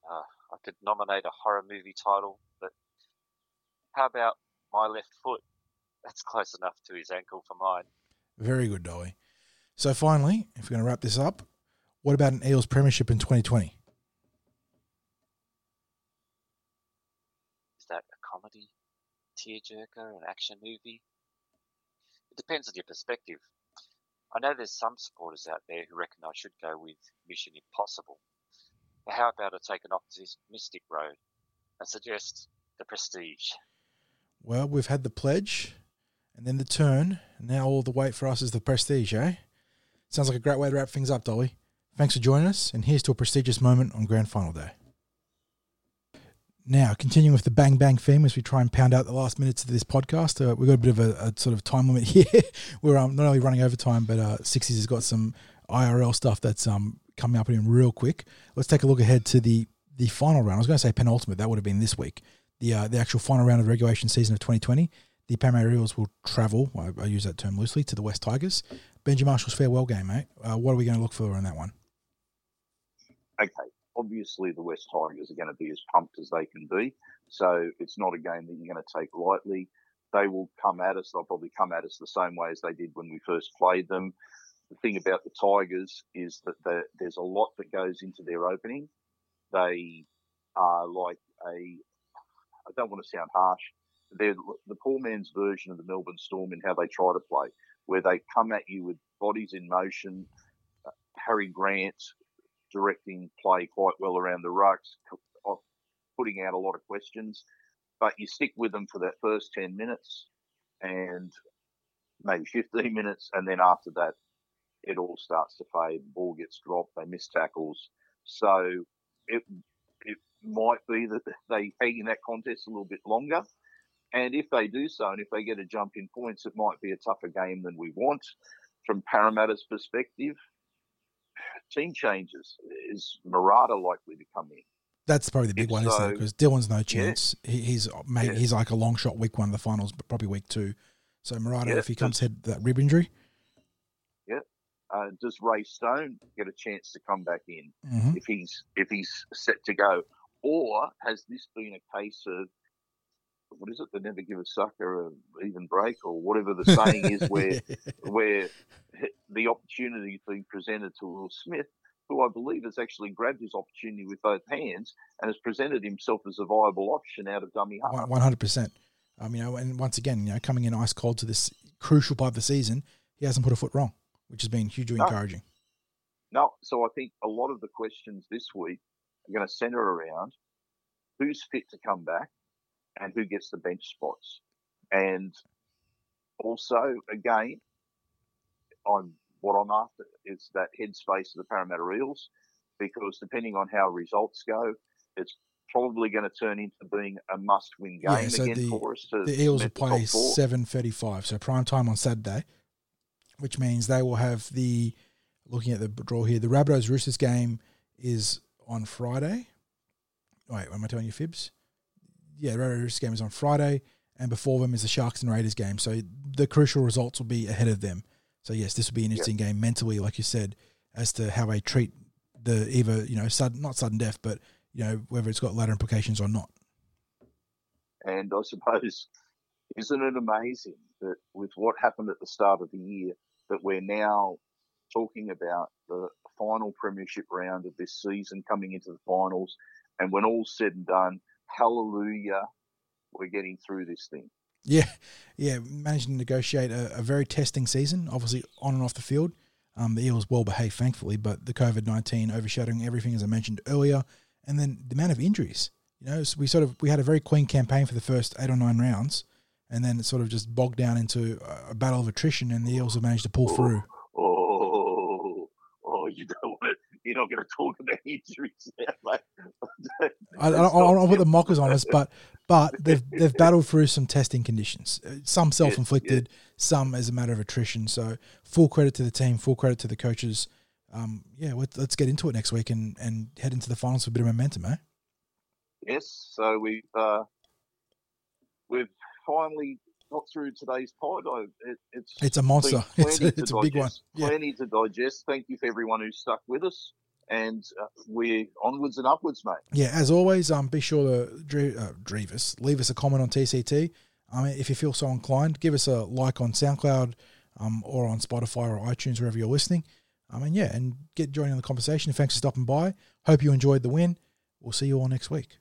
Uh, I could nominate a horror movie title, but how about My Left Foot? That's close enough to his ankle for mine. Very good, Dolly. So finally, if we're going to wrap this up, what about an Eels premiership in twenty twenty? Is that a comedy, tearjerker, an action movie? It depends on your perspective. I know there's some supporters out there who reckon I should go with Mission Impossible. But how about I take an optimistic road and suggest The Prestige? Well, we've had the pledge, and then the turn, and now all the wait for us is the prestige, eh? Sounds like a great way to wrap things up, Dolly. Thanks for joining us, and here's to a prestigious moment on Grand Final Day. Now, continuing with the Bang Bang theme as we try and pound out the last minutes of this podcast, uh, we've got a bit of a, a sort of time limit here. We're um, not only running over time, but uh, sixties has got some I R L stuff that's um, coming up in real quick. Let's take a look ahead to the, the final round. I was going to say penultimate. That would have been this week. The uh, the actual final round of the regulation season of twenty twenty, the Parramatta Eels will travel, I, I use that term loosely, to the West Tigers. Benji Marshall's farewell game, mate. Uh, what are we going to look for in that one? Okay, obviously the West Tigers are going to be as pumped as they can be, so it's not a game that you're going to take lightly. They will come at us. They'll probably come at us the same way as they did when we first played them. The thing about the Tigers is that the, there's a lot that goes into their opening. They are like a... I don't want to sound harsh. They're the poor man's version of the Melbourne Storm in how they try to play, where they come at you with bodies in motion, uh, Harry Grant directing play quite well around the rucks, putting out a lot of questions, but you stick with them for that first ten minutes and maybe fifteen minutes, and then after that, it all starts to fade. The ball gets dropped. They miss tackles. So it... it might be that they hang in that contest a little bit longer. And if they do so, and if they get a jump in points, it might be a tougher game than we want. From Parramatta's perspective, team changes. Is Murata likely to come in? That's probably the big if one, so, isn't it? Because Dylan's no chance. Yeah. He, he's made, yeah. he's like a long shot week one of the finals, but probably week two. So Murata, yeah, if he comes head that rib injury. Yeah. Uh, does Ray Stone get a chance to come back in mm-hmm. if he's if he's set to go? Or has this been a case of, what is it, they never give a sucker an even break or whatever the saying is, where where the opportunity being presented to Will Smith, who I believe has actually grabbed his opportunity with both hands and has presented himself as a viable option out of dummy half. one hundred percent. Um, you know, and once again, you know, coming in ice cold to this crucial part of the season, he hasn't put a foot wrong, which has been hugely no. encouraging. No, so I think a lot of the questions this week, I'm going to centre around who's fit to come back and who gets the bench spots. And also, again, I'm, what I'm after is that headspace of the Parramatta Eels, because depending on how results go, it's probably going to turn into being a must-win game yeah, so again the, for us. To the Eels will play seven thirty-five, so prime time on Saturday, which means they will have the, looking at the draw here, the Rabbitohs-Roosters game is... on Friday. Wait, am I telling you fibs? Yeah, the Raiders game is on Friday, and before them is the Sharks and Raiders game. So the crucial results will be ahead of them. So yes, this will be an interesting yeah. game mentally, like you said, as to how they treat the either, you know, sudden, not sudden death, but, you know, whether it's got later implications or not. And I suppose, isn't it amazing that with what happened at the start of the year, that we're now talking about the final premiership round of this season coming into the finals, and when all's said and done, hallelujah, we're getting through this thing. Yeah, yeah, managed to negotiate a, a very testing season, obviously on and off the field. Um, the Eels well behaved, thankfully, but the COVID nineteen overshadowing everything, as I mentioned earlier, and then the amount of injuries. You know, so we sort of we had a very clean campaign for the first eight or nine rounds, and then it sort of just bogged down into a battle of attrition, and the Eels have managed to pull oh, through. Oh, oh, you don't want to, you're not going to talk about injuries now, mate. I, I, don't, I don't put the mockers on us, but but they've they've battled through some testing conditions, some self-inflicted, yeah, yeah. some as a matter of attrition. So full credit to the team, full credit to the coaches. Um, yeah, let's, let's get into it next week and, and head into the finals with a bit of momentum, eh? Yes, so we've uh, we've finally got through today's pod. I, it, it's it's a monster. It's a, it's a big one. Yeah. Plenty to digest. Thank you for everyone who's stuck with us, and uh, we're onwards and upwards, mate. Yeah, as always, um, be sure to uh, drive us, leave us a comment on T C T. Um, if you feel so inclined, give us a like on SoundCloud, um, or on Spotify or iTunes, wherever you're listening. I mean, yeah, and get joining the conversation. Thanks for stopping by. Hope you enjoyed the win. We'll see you all next week.